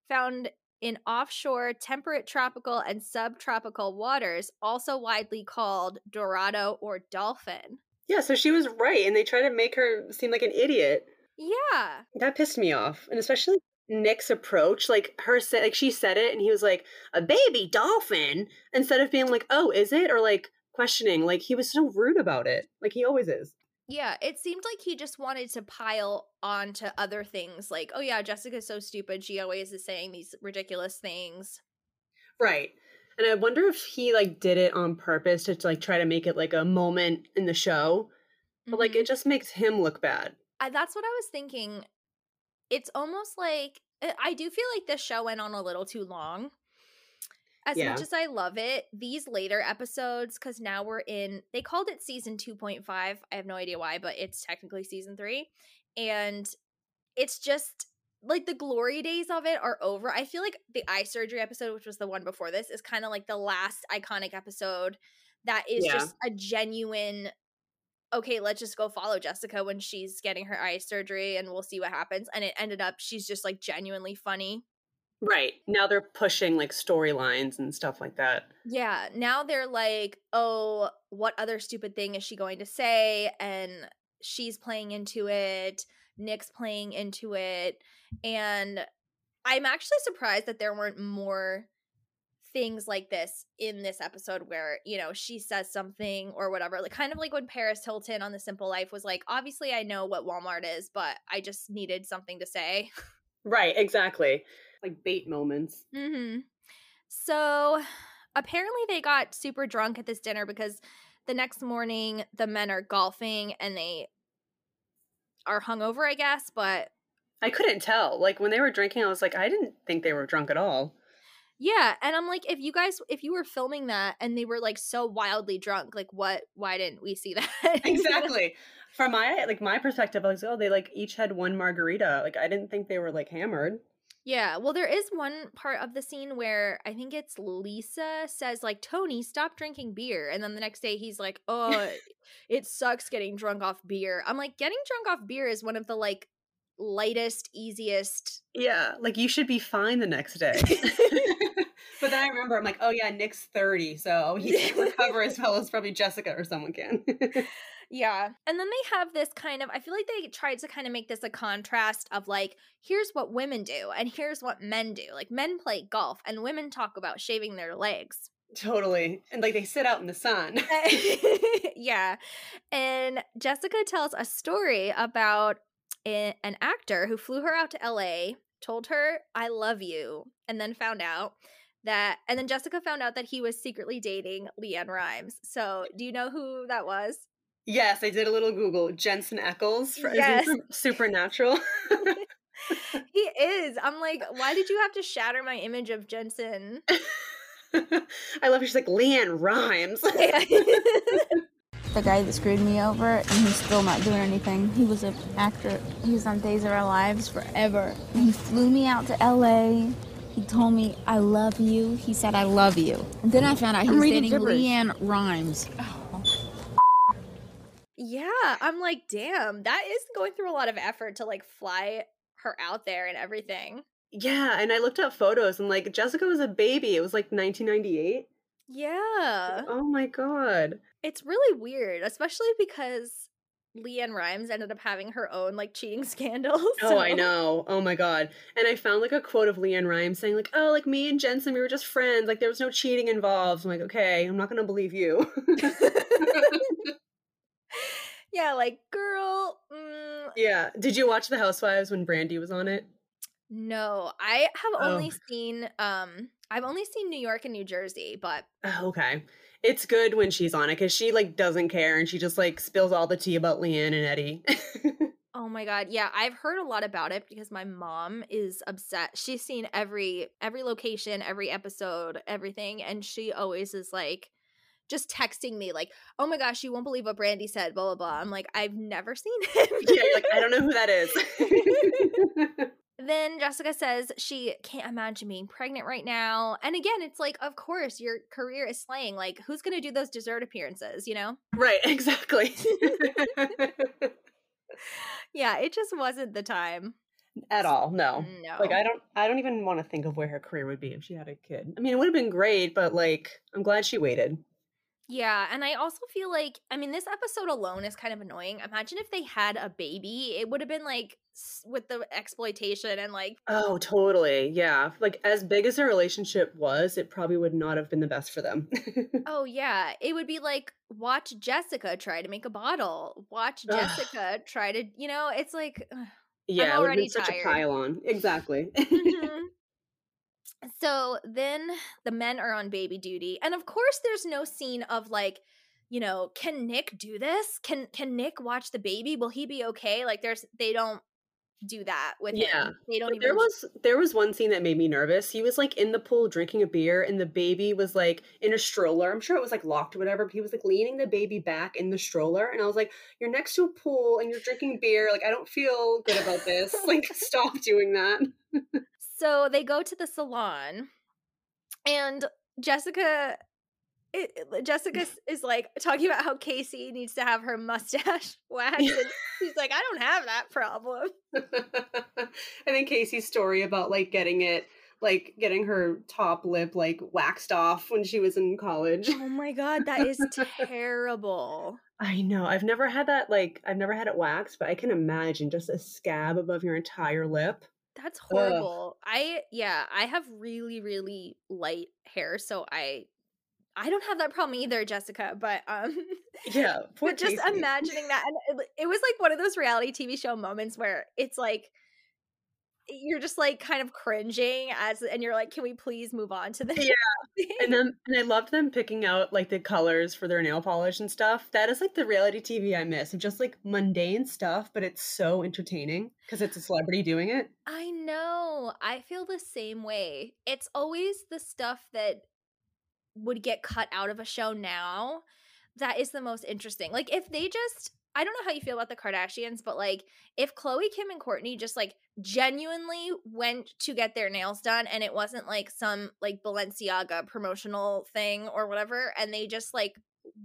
found in offshore, temperate, tropical, and subtropical waters, also widely called dorado or dolphin. Yeah, so she was right, and they try to make her seem like an idiot. Yeah. That pissed me off, and especially Nick's approach, like her sa- like she said it and he was like, a baby dolphin, instead of being like, oh, is it, or like questioning. Like he was so rude about it, like he always is. Yeah, it seemed like he just wanted to pile on to other things, like, oh yeah, Jessica's so stupid, she always is saying these ridiculous things. Right. And I wonder if he like did it on purpose to like try to make it like a moment in the show, but mm-hmm. like it just makes him look bad. I, that's what I was thinking. It's almost like, I do feel like this show went on a little too long. As yeah. much as I love it, these later episodes, because now we're in, they called it season two point five. I have no idea why, but it's technically season three. And it's just, like, the glory days of it are over. I feel like the eye surgery episode, which was the one before this, is kind of like the last iconic episode that is yeah. just a genuine... okay, let's just go follow Jessica when she's getting her eye surgery and we'll see what happens. And it ended up, she's just like genuinely funny. Right. Now they're pushing like storylines and stuff like that. Yeah. Now they're like, oh, what other stupid thing is she going to say? And she's playing into it. Nick's playing into it. And I'm actually surprised that there weren't more things like this in this episode where, you know, she says something or whatever, like kind of like when Paris Hilton on The Simple Life was like, obviously I know what Walmart is, but I just needed something to say. Right, exactly. Like bait moments. Mm-hmm. So apparently they got super drunk at this dinner because the next morning the men are golfing and they are hungover, I guess, but I couldn't tell. Like when they were drinking, I was like, I didn't think they were drunk at all. Yeah, and I'm like, if you guys, if you were filming that and they were like so wildly drunk, like what, why didn't we see that? Exactly. From my, like my perspective, I was like, oh, they like each had one margarita. Like I didn't think they were like hammered. Yeah, well, there is one part of the scene where I think it's Lisa says, like, Tony, stop drinking beer. And then the next day he's like, oh, it sucks getting drunk off beer. I'm like, getting drunk off beer is one of the, like, lightest, easiest. Yeah, like, you should be fine the next day. But then I remember, I'm like, oh, yeah, Nick's thirty, so he can recover as well as probably Jessica or someone can. Yeah. And then they have this kind of, I feel like they tried to kind of make this a contrast of like, here's what women do and here's what men do. Like, men play golf and women talk about shaving their legs. Totally. And like, they sit out in the sun. Yeah. And Jessica tells a story about a, an actor who flew her out to L A, told her, I love you, and then found out that, and then Jessica found out that he was secretly dating LeAnn Rimes. So do you know who that was? Yes, I did a little Google. Jensen Ackles from yes. Supernatural. He is. I'm like, why did you have to shatter my image of Jensen? I love her. She's like, LeAnn Rimes. The guy that screwed me over, and he's still not doing anything. He was an actor. He was on Days of Our Lives forever. And he flew me out to L A. He told me, I love you. He said, I love you. And then I found out he was dating LeAnn Rimes. Yeah, I'm like, damn, that is going through a lot of effort to, like, fly her out there and everything. Yeah, and I looked up photos, and, like, Jessica was a baby. It was, like, nineteen ninety-eight. Yeah. Oh, my God. It's really weird, especially because LeAnn Rimes ended up having her own, like, cheating scandal. So. Oh, I know. Oh, my God. And I found, like, a quote of LeAnn Rimes saying, like, oh, like, me and Jensen, we were just friends. Like, there was no cheating involved. I'm like, okay, I'm not going to believe you. Yeah, like, girl. Mm. Yeah. Did you watch The Housewives when Brandy was on it? No, I have oh. only seen, um, I've only seen New York and New Jersey, but. Oh, okay. It's good when she's on it because she, like, doesn't care and she just, like, spills all the tea about LeAnn and Eddie. Oh, my God. Yeah, I've heard a lot about it because my mom is upset. She's seen every, every location, every episode, everything, and she always is, like, just texting me like, oh my gosh, you won't believe what Brandy said, blah, blah, blah. I'm like, I've never seen him. Yeah, you're like, I don't know who that is. Then Jessica says she can't imagine being pregnant right now. And again, it's like, of course, your career is slaying. Like, who's going to do those dessert appearances, you know? Right, exactly. Yeah, it just wasn't the time. At all, no. No. Like, I don't I don't even want to think of where her career would be if she had a kid. I mean, it would have been great, but, like, I'm glad she waited. Yeah, and I also feel like, I mean, this episode alone is kind of annoying. Imagine if they had a baby. It would have been, like, with the exploitation and, like. Oh, totally. Yeah. Like, as big as their relationship was, it probably would not have been the best for them. Oh, yeah. It would be, like, watch Jessica try to make a bottle. Watch Jessica try to, you know, it's like, ugh, yeah, I'm already tired. Yeah, it would be such a pile-on. Exactly. Mm-hmm. So then the men are on baby duty. And of course there's no scene of like, you know, can Nick do this? Can can Nick watch the baby? Will he be okay? Like there's they don't do that with yeah. him. They don't but even There was there was one scene that made me nervous. He was like in the pool drinking a beer and the baby was like in a stroller. I'm sure it was like locked or whatever, but he was like leaning the baby back in the stroller and I was like, you're next to a pool and you're drinking beer. Like I don't feel good about this. Like stop doing that. So they go to the salon, and Jessica it, Jessica is, like, talking about how Casey needs to have her mustache waxed, and she's like, I don't have that problem. And then Casey's story about, like, getting it, like, getting her top lip, like, waxed off when she was in college. Oh, my God, that is terrible. I know. I've never had that, like, I've never had it waxed, but I can imagine just a scab above your entire lip. That's horrible. Ugh. I, yeah, I have really, really light hair, so I I don't have that problem either, Jessica, but um, yeah, but just Casey. Imagining that. And it, it was like one of those reality T V show moments where it's like, you're just like kind of cringing as, and you're like, can we please move on to this? Yeah. And then, and I loved them picking out like the colors for their nail polish and stuff. That is like the reality T V I miss of just like mundane stuff, but it's so entertaining because it's a celebrity doing it. I know. I feel the same way. It's always the stuff that would get cut out of a show now that is the most interesting. Like if they just, I don't know how you feel about the Kardashians, but like if Khloe, Kim, and Kourtney just like genuinely went to get their nails done, and it wasn't like some like Balenciaga promotional thing or whatever, and they just like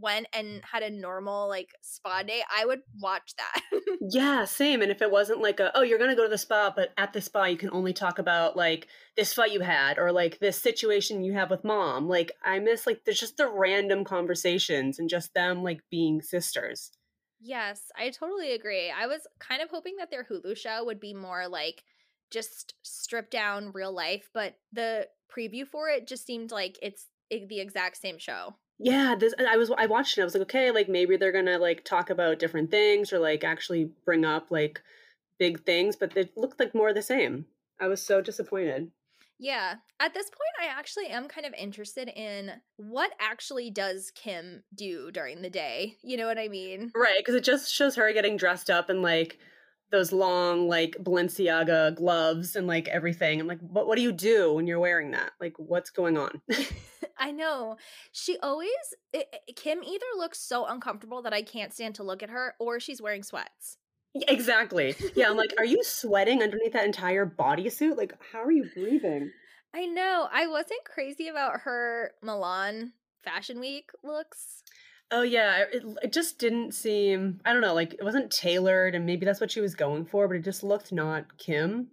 went and had a normal like spa day, I would watch that. Yeah, same. And if it wasn't like a, oh, you're gonna go to the spa, but at the spa you can only talk about like this fight you had or like this situation you have with mom, like I miss like there's just the random conversations and just them like being sisters. Yes, I totally agree. I was kind of hoping that their Hulu show would be more like just stripped down real life, but the preview for it just seemed like it's the exact same show. Yeah, this I was I watched it. I was like, okay, like maybe they're gonna like talk about different things or like actually bring up like big things, but it looked like more of the same. I was so disappointed. Yeah. At this point, I actually am kind of interested in what actually does Kim do during the day. You know what I mean? Right, because it just shows her getting dressed up in like those long like Balenciaga gloves and like everything. I'm like, but what do you do when you're wearing that? Like, what's going on? I know. She always, it, Kim either looks so uncomfortable that I can't stand to look at her, or she's wearing sweats. Exactly. Yeah, I'm like, are you sweating underneath that entire bodysuit? Like, how are you breathing? I know. I wasn't crazy about her Milan Fashion Week looks. Oh, yeah. It, it just didn't seem, I don't know, like it wasn't tailored, and maybe that's what she was going for, but it just looked not Kim.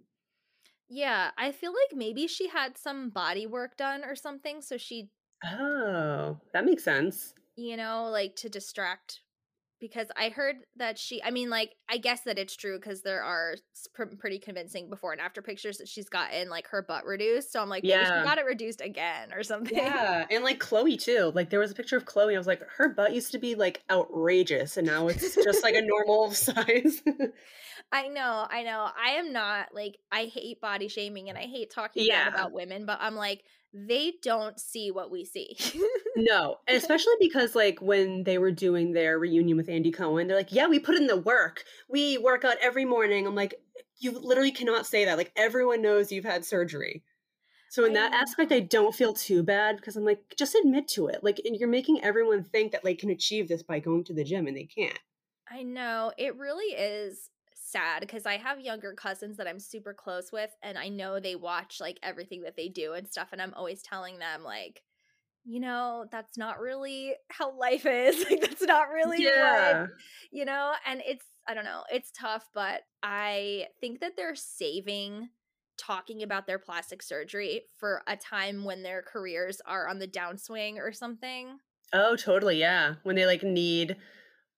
Yeah, I feel like maybe she had some body work done or something, so she... Oh, that makes sense. You know, like to distract, because I heard that she, I mean, like, I guess that it's true because there are pr- pretty convincing before and after pictures that she's gotten like her butt reduced, so I'm like, yeah, maybe she got it reduced again or something. Yeah, and like Chloe too. Like there was a picture of Chloe, I was like, her butt used to be like outrageous and now it's just like a normal size. I know, I know. I am not like, I hate body shaming and I hate talking yeah. about women, but I'm like, they don't see what we see. No, and especially because like when they were doing their reunion with Andy Cohen, they're like, yeah, we put in the work. We work out every morning. I'm like, you literally cannot say that. Like everyone knows you've had surgery. So in I that know. aspect, I don't feel too bad because I'm like, just admit to it. Like you're making everyone think that they can achieve this by going to the gym and they can't. I know. It really is sad because I have younger cousins that I'm super close with, and I know they watch like everything that they do and stuff, and I'm always telling them like, you know, that's not really how life is. Like that's not really yeah. life, you know? And it's, I don't know, it's tough, but I think that they're saving talking about their plastic surgery for a time when their careers are on the downswing or something. Oh, totally. Yeah. When they like need,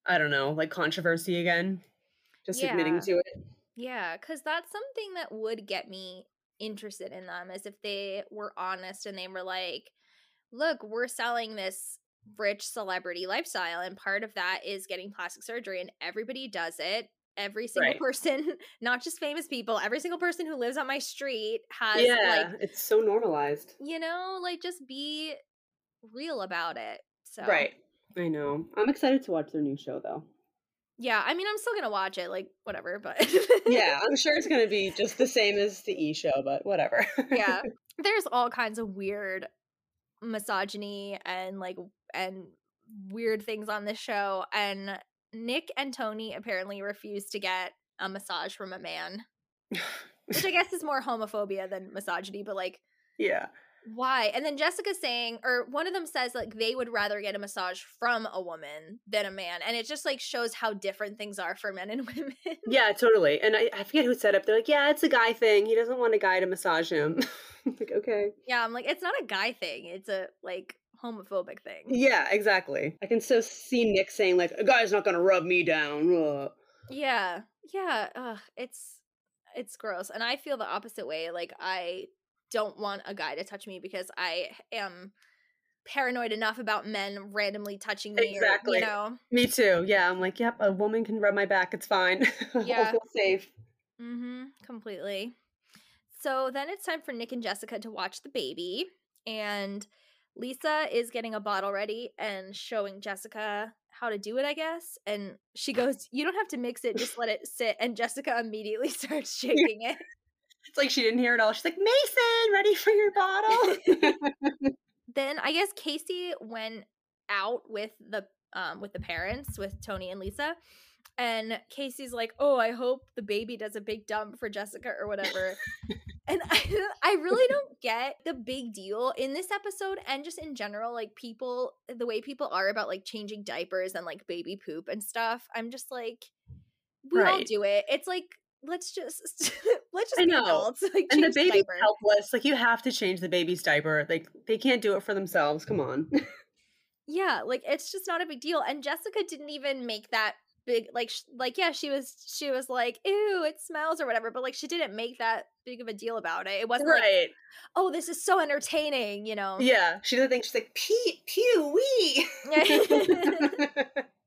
I don't know, like controversy again. Just yeah. admitting to it. Yeah, because that's something that would get me interested in them, is if they were honest and they were like, look, we're selling this rich celebrity lifestyle, and part of that is getting plastic surgery, and everybody does it. Every single right. person, not just famous people, every single person who lives on my street has yeah, like, it's so normalized. You know, like just be real about it. So right. I know. I'm excited to watch their new show though. Yeah, I mean, I'm still going to watch it, like, whatever, but... Yeah, I'm sure it's going to be just the same as the E! Show, but whatever. Yeah. There's all kinds of weird misogyny and, like, and weird things on this show, and Nick and Tony apparently refused to get a massage from a man, which I guess is more homophobia than misogyny, but, like... Yeah. Why? And then Jessica's saying, or one of them says, like, they would rather get a massage from a woman than a man. And it just, like, shows how different things are for men and women. Yeah, totally. And I, I forget who said it. They're like, yeah, it's a guy thing. He doesn't want a guy to massage him. I'm like, okay. Yeah, I'm like, it's not a guy thing. It's a, like, homophobic thing. Yeah, exactly. I can so see Nick saying, like, a guy's not going to rub me down. Ugh. Yeah. Yeah. Ugh. It's it's gross. And I feel the opposite way. Like, I... don't want a guy to touch me because I am paranoid enough about men randomly touching me. Exactly. Or, you know? Me too. Yeah. I'm like, yep, a woman can rub my back. It's fine. Yeah. I'll feel safe. Mm-hmm. Completely. So then it's time for Nick and Jessica to watch the baby. And Lisa is getting a bottle ready and showing Jessica how to do it, I guess. And she goes, you don't have to mix it. Just let it sit. And Jessica immediately starts shaking it. It's like she didn't hear it all. She's like, Mason, ready for your bottle? Then I guess Casey went out with the um, with the parents, with Tony and Lisa, And Casey's like, oh, I hope the baby does a big dump for Jessica or whatever. And I, I really don't get the big deal in this episode and just in general, like people, the way people are about like changing diapers and like baby poop and stuff. I'm just like, we right. all do it. It's like, let's just, let's just be adults. Like, and the baby's diaper. helpless. Like you have to change the baby's diaper. Like they can't do it for themselves. Come on. Yeah. Like it's just not a big deal. And Jessica didn't even make that big, like, sh- like, yeah, she was, she was like, ew, it smells or whatever. But like, she didn't make that big of a deal about it. It wasn't right. like, oh, this is so entertaining, you know? Yeah. She didn't think, she's like, pee, pew, wee.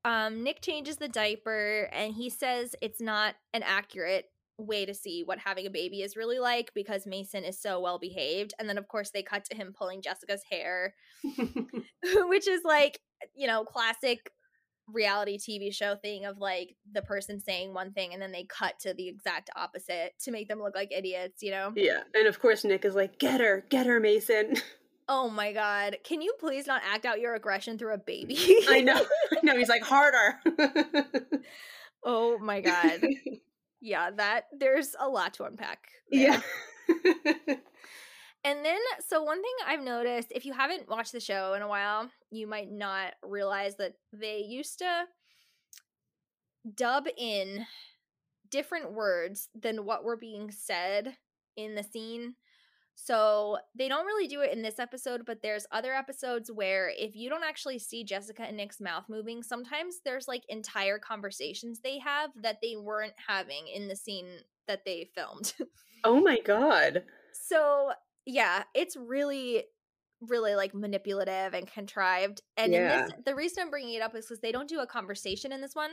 um, Nick changes the diaper and he says it's not an accurate way to see what having a baby is really like because Mason is so well behaved. And then of course they cut to him pulling Jessica's hair, which is like, you know, classic reality T V show thing of like the person saying one thing and then they cut to the exact opposite to make them look like idiots, you know? Yeah. And of course Nick is like, get her, get her, Mason. Oh my God. Can you please not act out your aggression through a baby? I know. No, he's like, harder. Oh my God. Yeah, that there's a lot to unpack there. Yeah. And then, so one thing I've noticed, if you haven't watched the show in a while, you might not realize that they used to dub in different words than what were being said in the scene. So they don't really do it in this episode, but there's other episodes where if you don't actually see Jessica and Nick's mouth moving, sometimes there's like entire conversations they have that they weren't having in the scene that they filmed. Oh my God. So... yeah, it's really, really like manipulative and contrived. And yeah. in this, the reason I'm bringing it up is because they don't do a conversation in this one.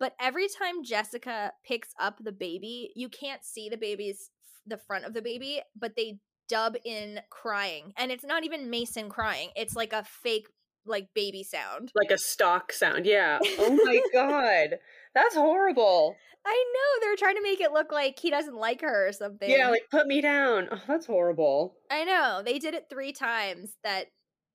But every time Jessica picks up the baby, you can't see the baby's the front of the baby, but they dub in crying, and it's not even Mason crying. It's like a fake like baby sound, like a stock sound. Yeah. Oh my God, that's horrible. I know, they're trying to make it look like he doesn't like her or something. Yeah, like, put me down. Oh, that's horrible. I know. They did it three times that,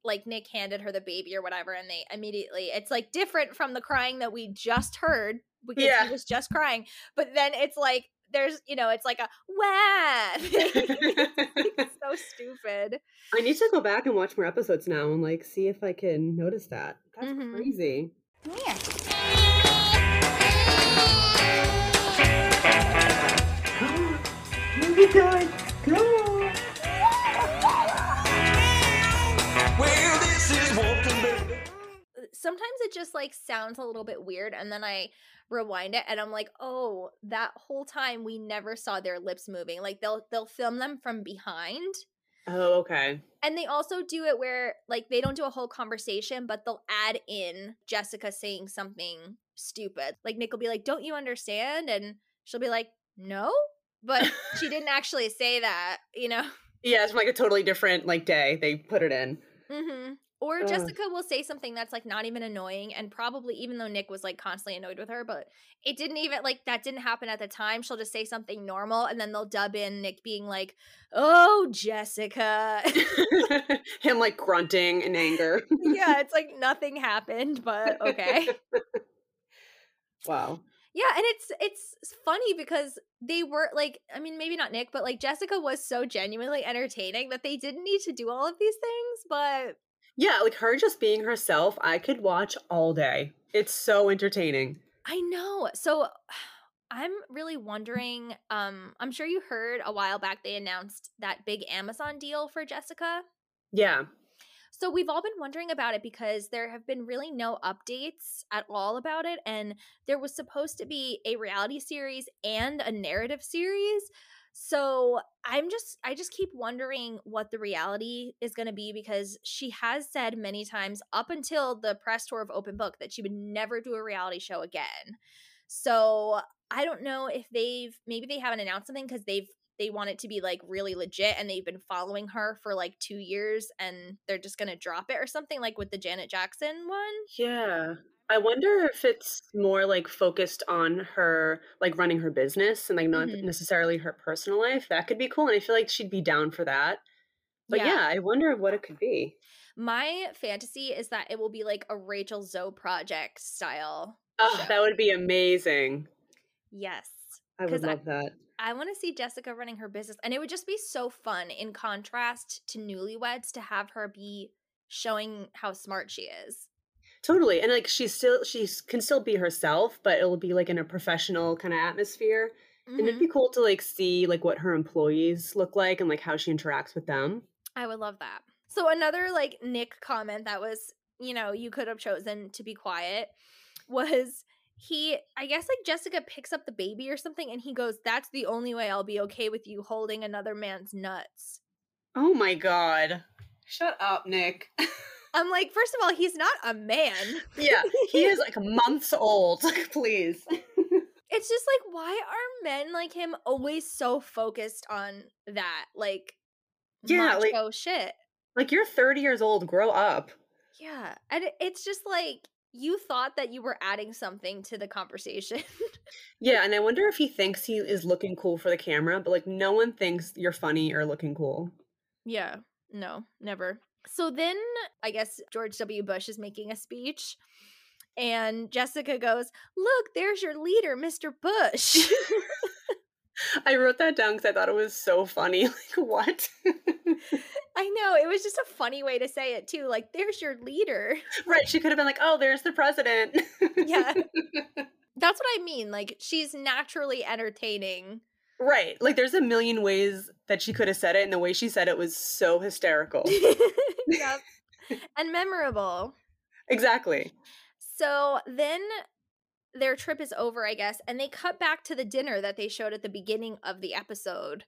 like, Nick handed her the baby or whatever, and they immediately, it's, like, different from the crying that we just heard, because yeah. he was just crying. But then it's, like, there's, you know, it's, like, a wah! It's, like, so stupid. I need to go back and watch more episodes now and, like, see if I can notice that. That's mm-hmm. crazy. Come here. Guys, come on. Well, this is Walking Baby. Sometimes it just like sounds a little bit weird, and then I rewind it and I'm like, oh, that whole time we never saw their lips moving. Like they'll they'll film them from behind. Oh, okay. And they also do it where like they don't do a whole conversation, but they'll add in Jessica saying something stupid. Like Nick will be like, don't you understand? And she'll be like, no. But she didn't actually say that, you know? Yeah, it's like a totally different, like, day. They put it in. Mm-hmm. Or Ugh. Jessica will say something that's, like, not even annoying. And probably, even though Nick was, like, constantly annoyed with her, but it didn't even, like, that didn't happen at the time. She'll just say something normal. And then they'll dub in Nick being like, oh, Jessica. Him, like, grunting in anger. Yeah, it's like nothing happened, but okay. Wow. Yeah, and it's it's funny because they were like, I mean, maybe not Nick, but like Jessica was so genuinely entertaining that they didn't need to do all of these things, but yeah, like her just being herself, I could watch all day. It's so entertaining. I know. So I'm really wondering, um, I'm sure you heard a while back they announced that big Amazon deal for Jessica. Yeah. So we've all been wondering about it because there have been really no updates at all about it. And there was supposed to be a reality series and a narrative series. So I'm just I just keep wondering what the reality is going to be, because she has said many times up until the press tour of Open Book that she would never do a reality show again. So I don't know if they've maybe they haven't announced something because they've They want it to be like really legit, and they've been following her for like two years, and they're just gonna drop it or something, like with the Janet Jackson one. Yeah, I wonder if it's more like focused on her like running her business and like not mm-hmm. necessarily her personal life. That could be cool, and I feel like she'd be down for that. But yeah, yeah I wonder what it could be. My fantasy is that it will be like a Rachel Zoe Project style. Oh, show. That would be amazing. Yes. I would love I, that. I want to see Jessica running her business. And it would just be so fun in contrast to Newlyweds to have her be showing how smart she is. Totally. And like she's still she can still be herself, but it'll be like in a professional kind of atmosphere. Mm-hmm. And it'd be cool to like see like what her employees look like and like how she interacts with them. I would love that. So another like Nick comment that was, you know, you could have chosen to be quiet was he, I guess like Jessica picks up the baby or something and he goes, "That's the only way I'll be okay with you holding another man's nuts." Oh my God. Shut up, Nick. I'm like, first of all, he's not a man. Yeah, he is like months old. Please. It's just like, why are men like him always so focused on that? Like, yeah, like oh shit. Like you're thirty years old. Grow up. Yeah, and it's just like you thought that you were adding something to the conversation. Yeah, and I wonder if he thinks he is looking cool for the camera, but like no one thinks you're funny or looking cool. Yeah. No, never. So then I guess George W. Bush is making a speech and Jessica goes, "Look, there's your leader, Mister Bush." I wrote that down because I thought it was so funny. Like, what? I know. It was just a funny way to say it, too. Like, there's your leader. Right. She could have been like, "Oh, there's the president." Yeah. That's what I mean. Like, she's naturally entertaining. Right. Like, there's a million ways that she could have said it, and the way she said it was so hysterical. Yep. And memorable. Exactly. So then their trip is over, I guess, and they cut back to the dinner that they showed at the beginning of the episode.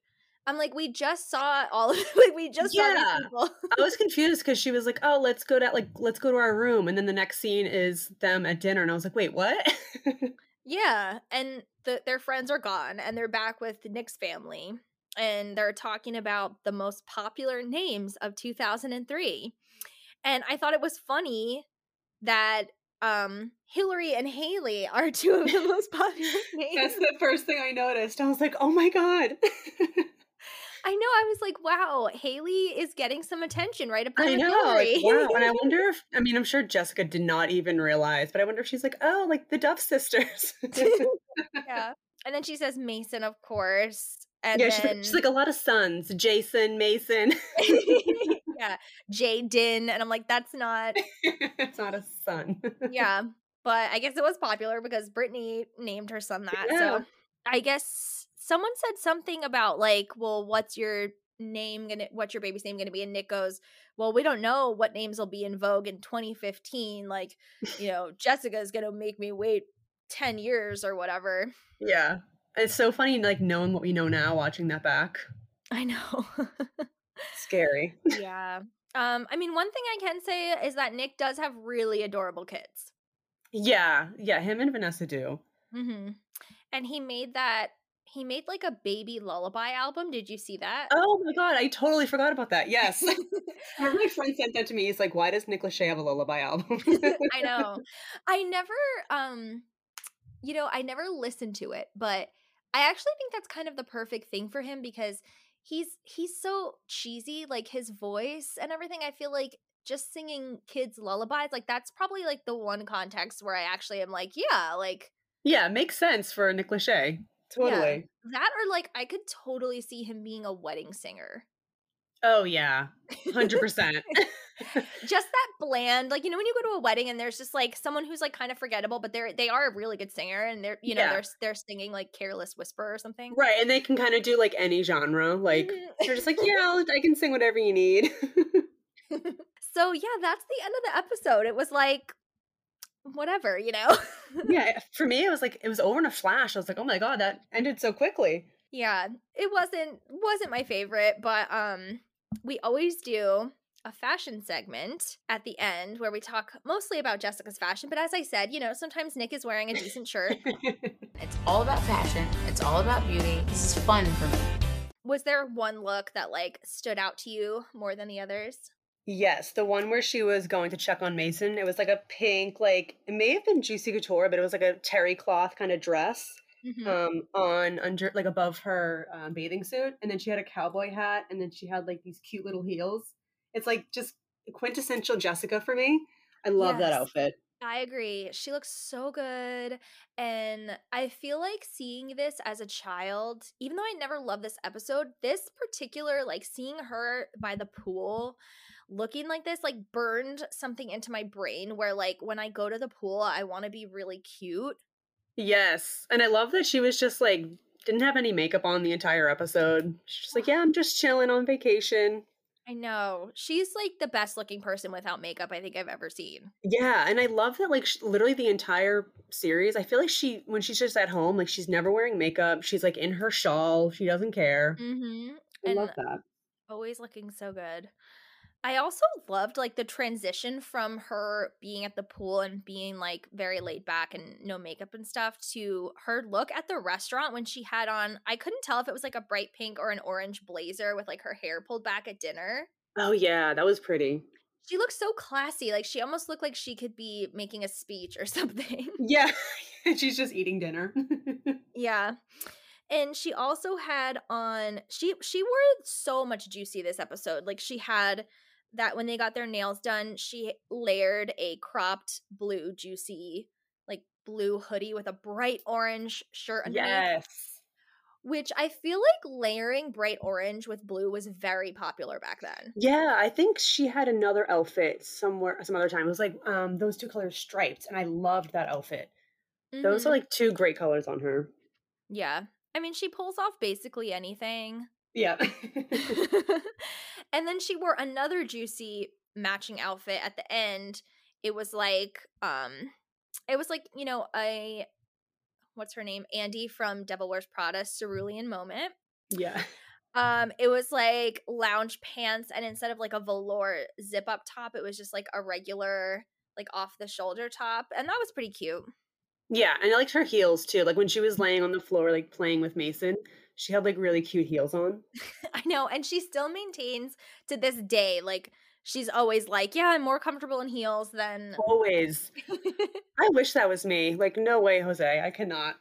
I'm like, we just saw all of like we just yeah. saw these people. I was confused because she was like, "Oh, let's go to like let's go to our room," and then the next scene is them at dinner, and I was like, "Wait, what?" Yeah, and the, their friends are gone, and they're back with Nick's family, and they're talking about the most popular names of two thousand three. And I thought it was funny that um, Hillary and Haley are two of the most popular names. That's the first thing I noticed. I was like, oh my God. I know. I was like, wow, Haley is getting some attention right up there. I know. Hillary. Like, wow. And I wonder if, I mean, I'm sure Jessica did not even realize, but I wonder if she's like, oh, like the Duff sisters. Yeah. And then she says Mason, of course. And yeah, then... she's, like, she's like a lot of sons. Jason, Mason. Yeah. Jaden. And I'm like, that's not. It's not a son. Yeah. But I guess it was popular because Brittany named her son that. Yeah. So I guess someone said something about like, well, what's your name gonna what's your baby's name gonna be? And Nick goes, well, we don't know what names will be in vogue in twenty fifteen. Like, you know, Jessica's gonna make me wait ten years or whatever. Yeah. It's so funny, like, knowing what we know now, watching that back. I know. Scary. Yeah. Um, I mean, one thing I can say is that Nick does have really adorable kids. Yeah. Yeah, him and Vanessa do. Mm-hmm. And he made that, he made, like, a baby lullaby album. Did you see that? Oh, my God. I totally forgot about that. Yes. My friend sent that to me. He's like, why does Nick Lachey have a lullaby album? I know. I never, um, you know, I never listened to it, but I actually think that's kind of the perfect thing for him because he's he's so cheesy, like his voice and everything. I feel like just singing kids lullabies, like that's probably like the one context where I actually am like, yeah, like. Yeah, makes sense for Nick Lachey. Totally. Yeah, that or like I could totally see him being a wedding singer. Oh, yeah. one hundred percent. Just that bland, like, you know, when you go to a wedding and there's just like someone who's like kind of forgettable, but they're they are a really good singer and they're, you know, yeah. they're they're singing like Careless Whisper or something. Right. And they can kind of do like any genre. Like they're just like, yeah, I can sing whatever you need. So yeah, that's the end of the episode. It was like whatever, you know. Yeah. For me, it was like it was over in a flash. I was like, oh my God, that ended so quickly. Yeah. It wasn't wasn't my favorite, but um we always do a fashion segment at the end where we talk mostly about Jessica's fashion. But as I said, you know, sometimes Nick is wearing a decent shirt. It's all about fashion. It's all about beauty. This is fun for me. Was there one look that like stood out to you more than the others? Yes. The one where she was going to check on Mason. It was like a pink, like it may have been Juicy Couture, but it was like a terry cloth kind of dress. Mm-hmm. um on under like above her um, bathing suit, and then she had a cowboy hat, and then she had like these cute little heels. It's like just quintessential Jessica for me. I love yes. that outfit. I agree. She looks so good. And I feel like seeing this as a child, even though I never loved this episode, this particular, like seeing her by the pool looking like this, like burned something into my brain where like when I go to the pool, I want to be really cute. Yes. And I love that she was just like, didn't have any makeup on the entire episode. She's just like, yeah, I'm just chilling on vacation. I know. She's like the best looking person without makeup I think I've ever seen. Yeah. And I love that like she, literally the entire series, I feel like she, when she's just at home, like she's never wearing makeup. She's like in her shawl. She doesn't care. Mm-hmm. I and love that. Always looking so good. I also loved like the transition from her being at the pool and being like very laid back and no makeup and stuff to her look at the restaurant when she had on, I couldn't tell if it was like a bright pink or an orange blazer with like her hair pulled back at dinner. Oh yeah, that was pretty. She looked so classy. Like she almost looked like she could be making a speech or something. Yeah, she's just eating dinner. Yeah. And she also had on, she, she wore so much Juicy this episode. Like she had... that when they got their nails done, she layered a cropped blue Juicy, like blue hoodie with a bright orange shirt underneath. Yes. Which I feel like layering bright orange with blue was very popular back then. Yeah, I think she had another outfit somewhere, some other time. It was like um, those two colors striped, and I loved that outfit. Mm-hmm. Those are like two great colors on her. Yeah. I mean, she pulls off basically anything. Yeah. And then she wore another Juicy matching outfit at the end. It was like, um, it was like, you know, a, what's her name? Andy from Devil Wears Prada, cerulean moment. Yeah. Um, it was like lounge pants. And instead of like a velour zip up top, it was just like a regular, like off the shoulder top. And that was pretty cute. Yeah. And I liked her heels too. Like when she was laying on the floor, like playing with Mason. She had, like, really cute heels on. I know, and she still maintains to this day, like, she's always like, yeah, I'm more comfortable in heels than... Always. I wish that was me. Like, no way, Jose. I cannot.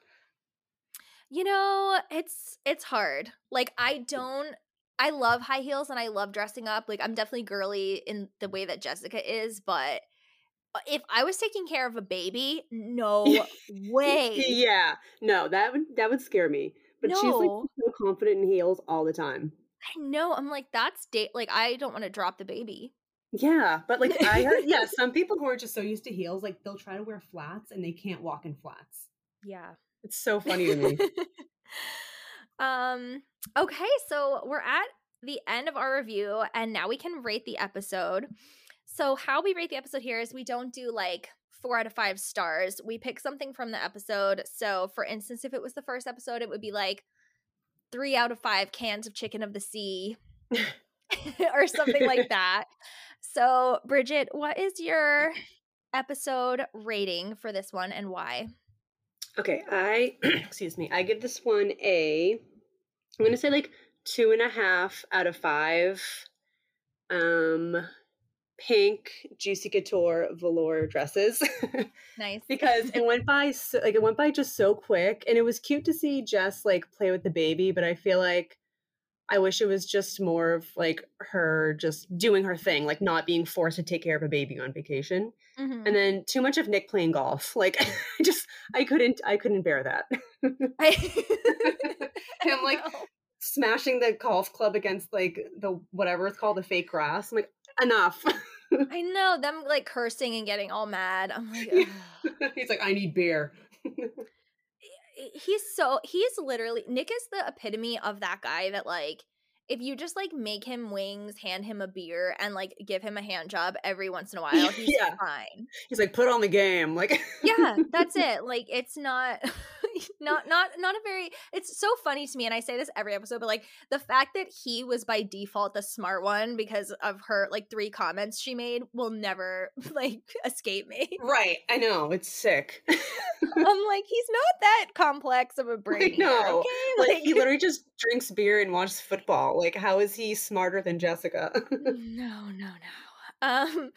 You know, it's it's hard. Like, I don't... I love high heels, and I love dressing up. Like, I'm definitely girly in the way that Jessica is, but... if I was taking care of a baby, no way. Yeah. No, that would that would scare me. But no. She's like so confident in heels all the time. I know. I'm like, that's date. Like, I don't want to drop the baby. Yeah, but like I heard, yeah, some people who are just so used to heels, like they'll try to wear flats and they can't walk in flats. Yeah, it's so funny to me. um. Okay, so we're at the end of our review, and now we can rate the episode. So how we rate the episode here is we don't do like four out of five stars. We pick something from the episode. So for instance, if it was the first episode, it would be like three out of five cans of chicken of the sea or something like that. So Bridget, what is your episode rating for this one and why? Okay. I, excuse me. I give this one a, I'm going to say like two and a half out of five. Um, pink Juicy Couture velour dresses. Nice. Because it went by so, like it went by just so quick, and it was cute to see Jess like play with the baby, but I feel like I wish it was just more of like her just doing her thing, like not being forced to take care of a baby on vacation. Mm-hmm. And then too much of Nick playing golf, like I just I couldn't I couldn't bear that. I- and I'm like smashing the golf club against like the whatever it's called, the fake grass. I'm like, enough. I know, them like cursing and getting all mad. I'm like, ugh. He's like, I need beer. He's so he's literally Nick is the epitome of that guy that like if you just like make him wings, hand him a beer, and like give him a hand job every once in a while, he's yeah. fine. He's like, put on the game, like yeah, that's it. Like it's not not not not a very it's so funny to me, and I say this every episode, but like the fact that he was by default the smart one because of her like three comments she made will never like escape me. Right. I know, it's sick. I'm like, he's not that complex of a brain. No. Okay? Like, like he literally just drinks beer and watches football. Like, how is he smarter than Jessica? No, no, no. Um,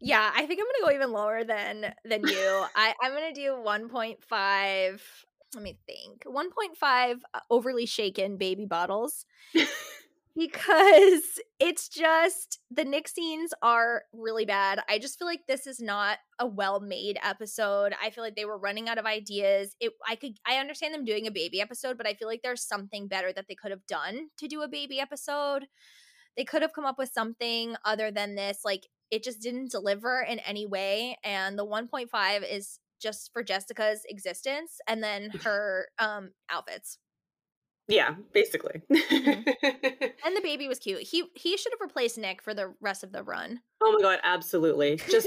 yeah, I think I'm gonna go even lower than than you. I, I'm gonna do one point five. Let me think. one point five overly shaken baby bottles. because it's just, the Nick scenes are really bad. I just feel like this is not a well-made episode. I feel like they were running out of ideas. It, I could, I understand them doing a baby episode, but I feel like there's something better that they could have done to do a baby episode. They could have come up with something other than this. Like, it just didn't deliver in any way. And the one point five is just for Jessica's existence and then her um, outfits. Yeah, basically. Mm-hmm. And the baby was cute. He he should have replaced Nick for the rest of the run. Oh my God, absolutely. Just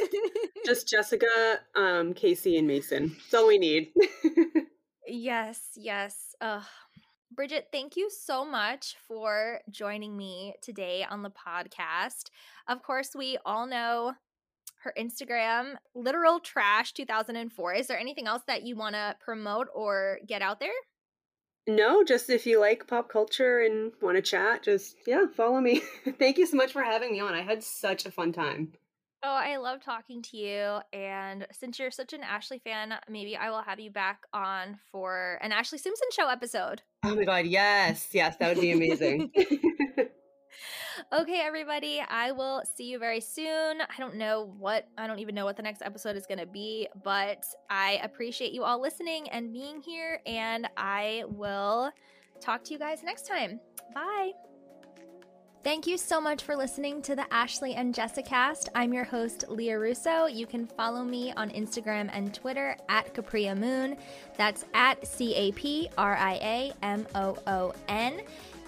just Jessica, um, Casey, and Mason. That's all we need. Yes, yes. Ugh. Bridget, thank you so much for joining me today on the podcast. Of course, we all know her Instagram, Literal Trash two thousand four. Is there anything else that you want to promote or get out there? No, just if you like pop culture and want to chat, just, yeah, follow me. Thank you so much for having me on. I had such a fun time. Oh, I love talking to you. And since you're such an Ashley fan, maybe I will have you back on for an Ashley Simpson Show episode. Oh my God, yes. Yes, that would be amazing. Okay, everybody, I will see you very soon. I don't know what, I don't even know what the next episode is going to be, but I appreciate you all listening and being here, and I will talk to you guys next time. Bye. Thank you so much for listening to the Ashley and Jessicast. I'm your host, Leah Russo. You can follow me on Instagram and Twitter at capriamoon. That's at C A P R I A M O O N.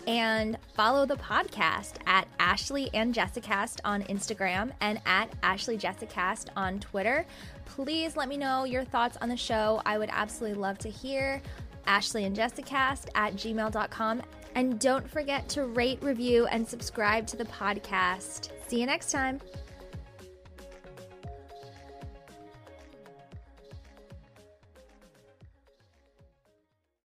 And follow the podcast at Ashley and Jessicast on Instagram and at Ashley Jessicast on Twitter. Please let me know your thoughts on the show. I would absolutely love to hear. Ashley and Jessicast at gmail dot com. And don't forget to rate, review, and subscribe to the podcast. See you next time.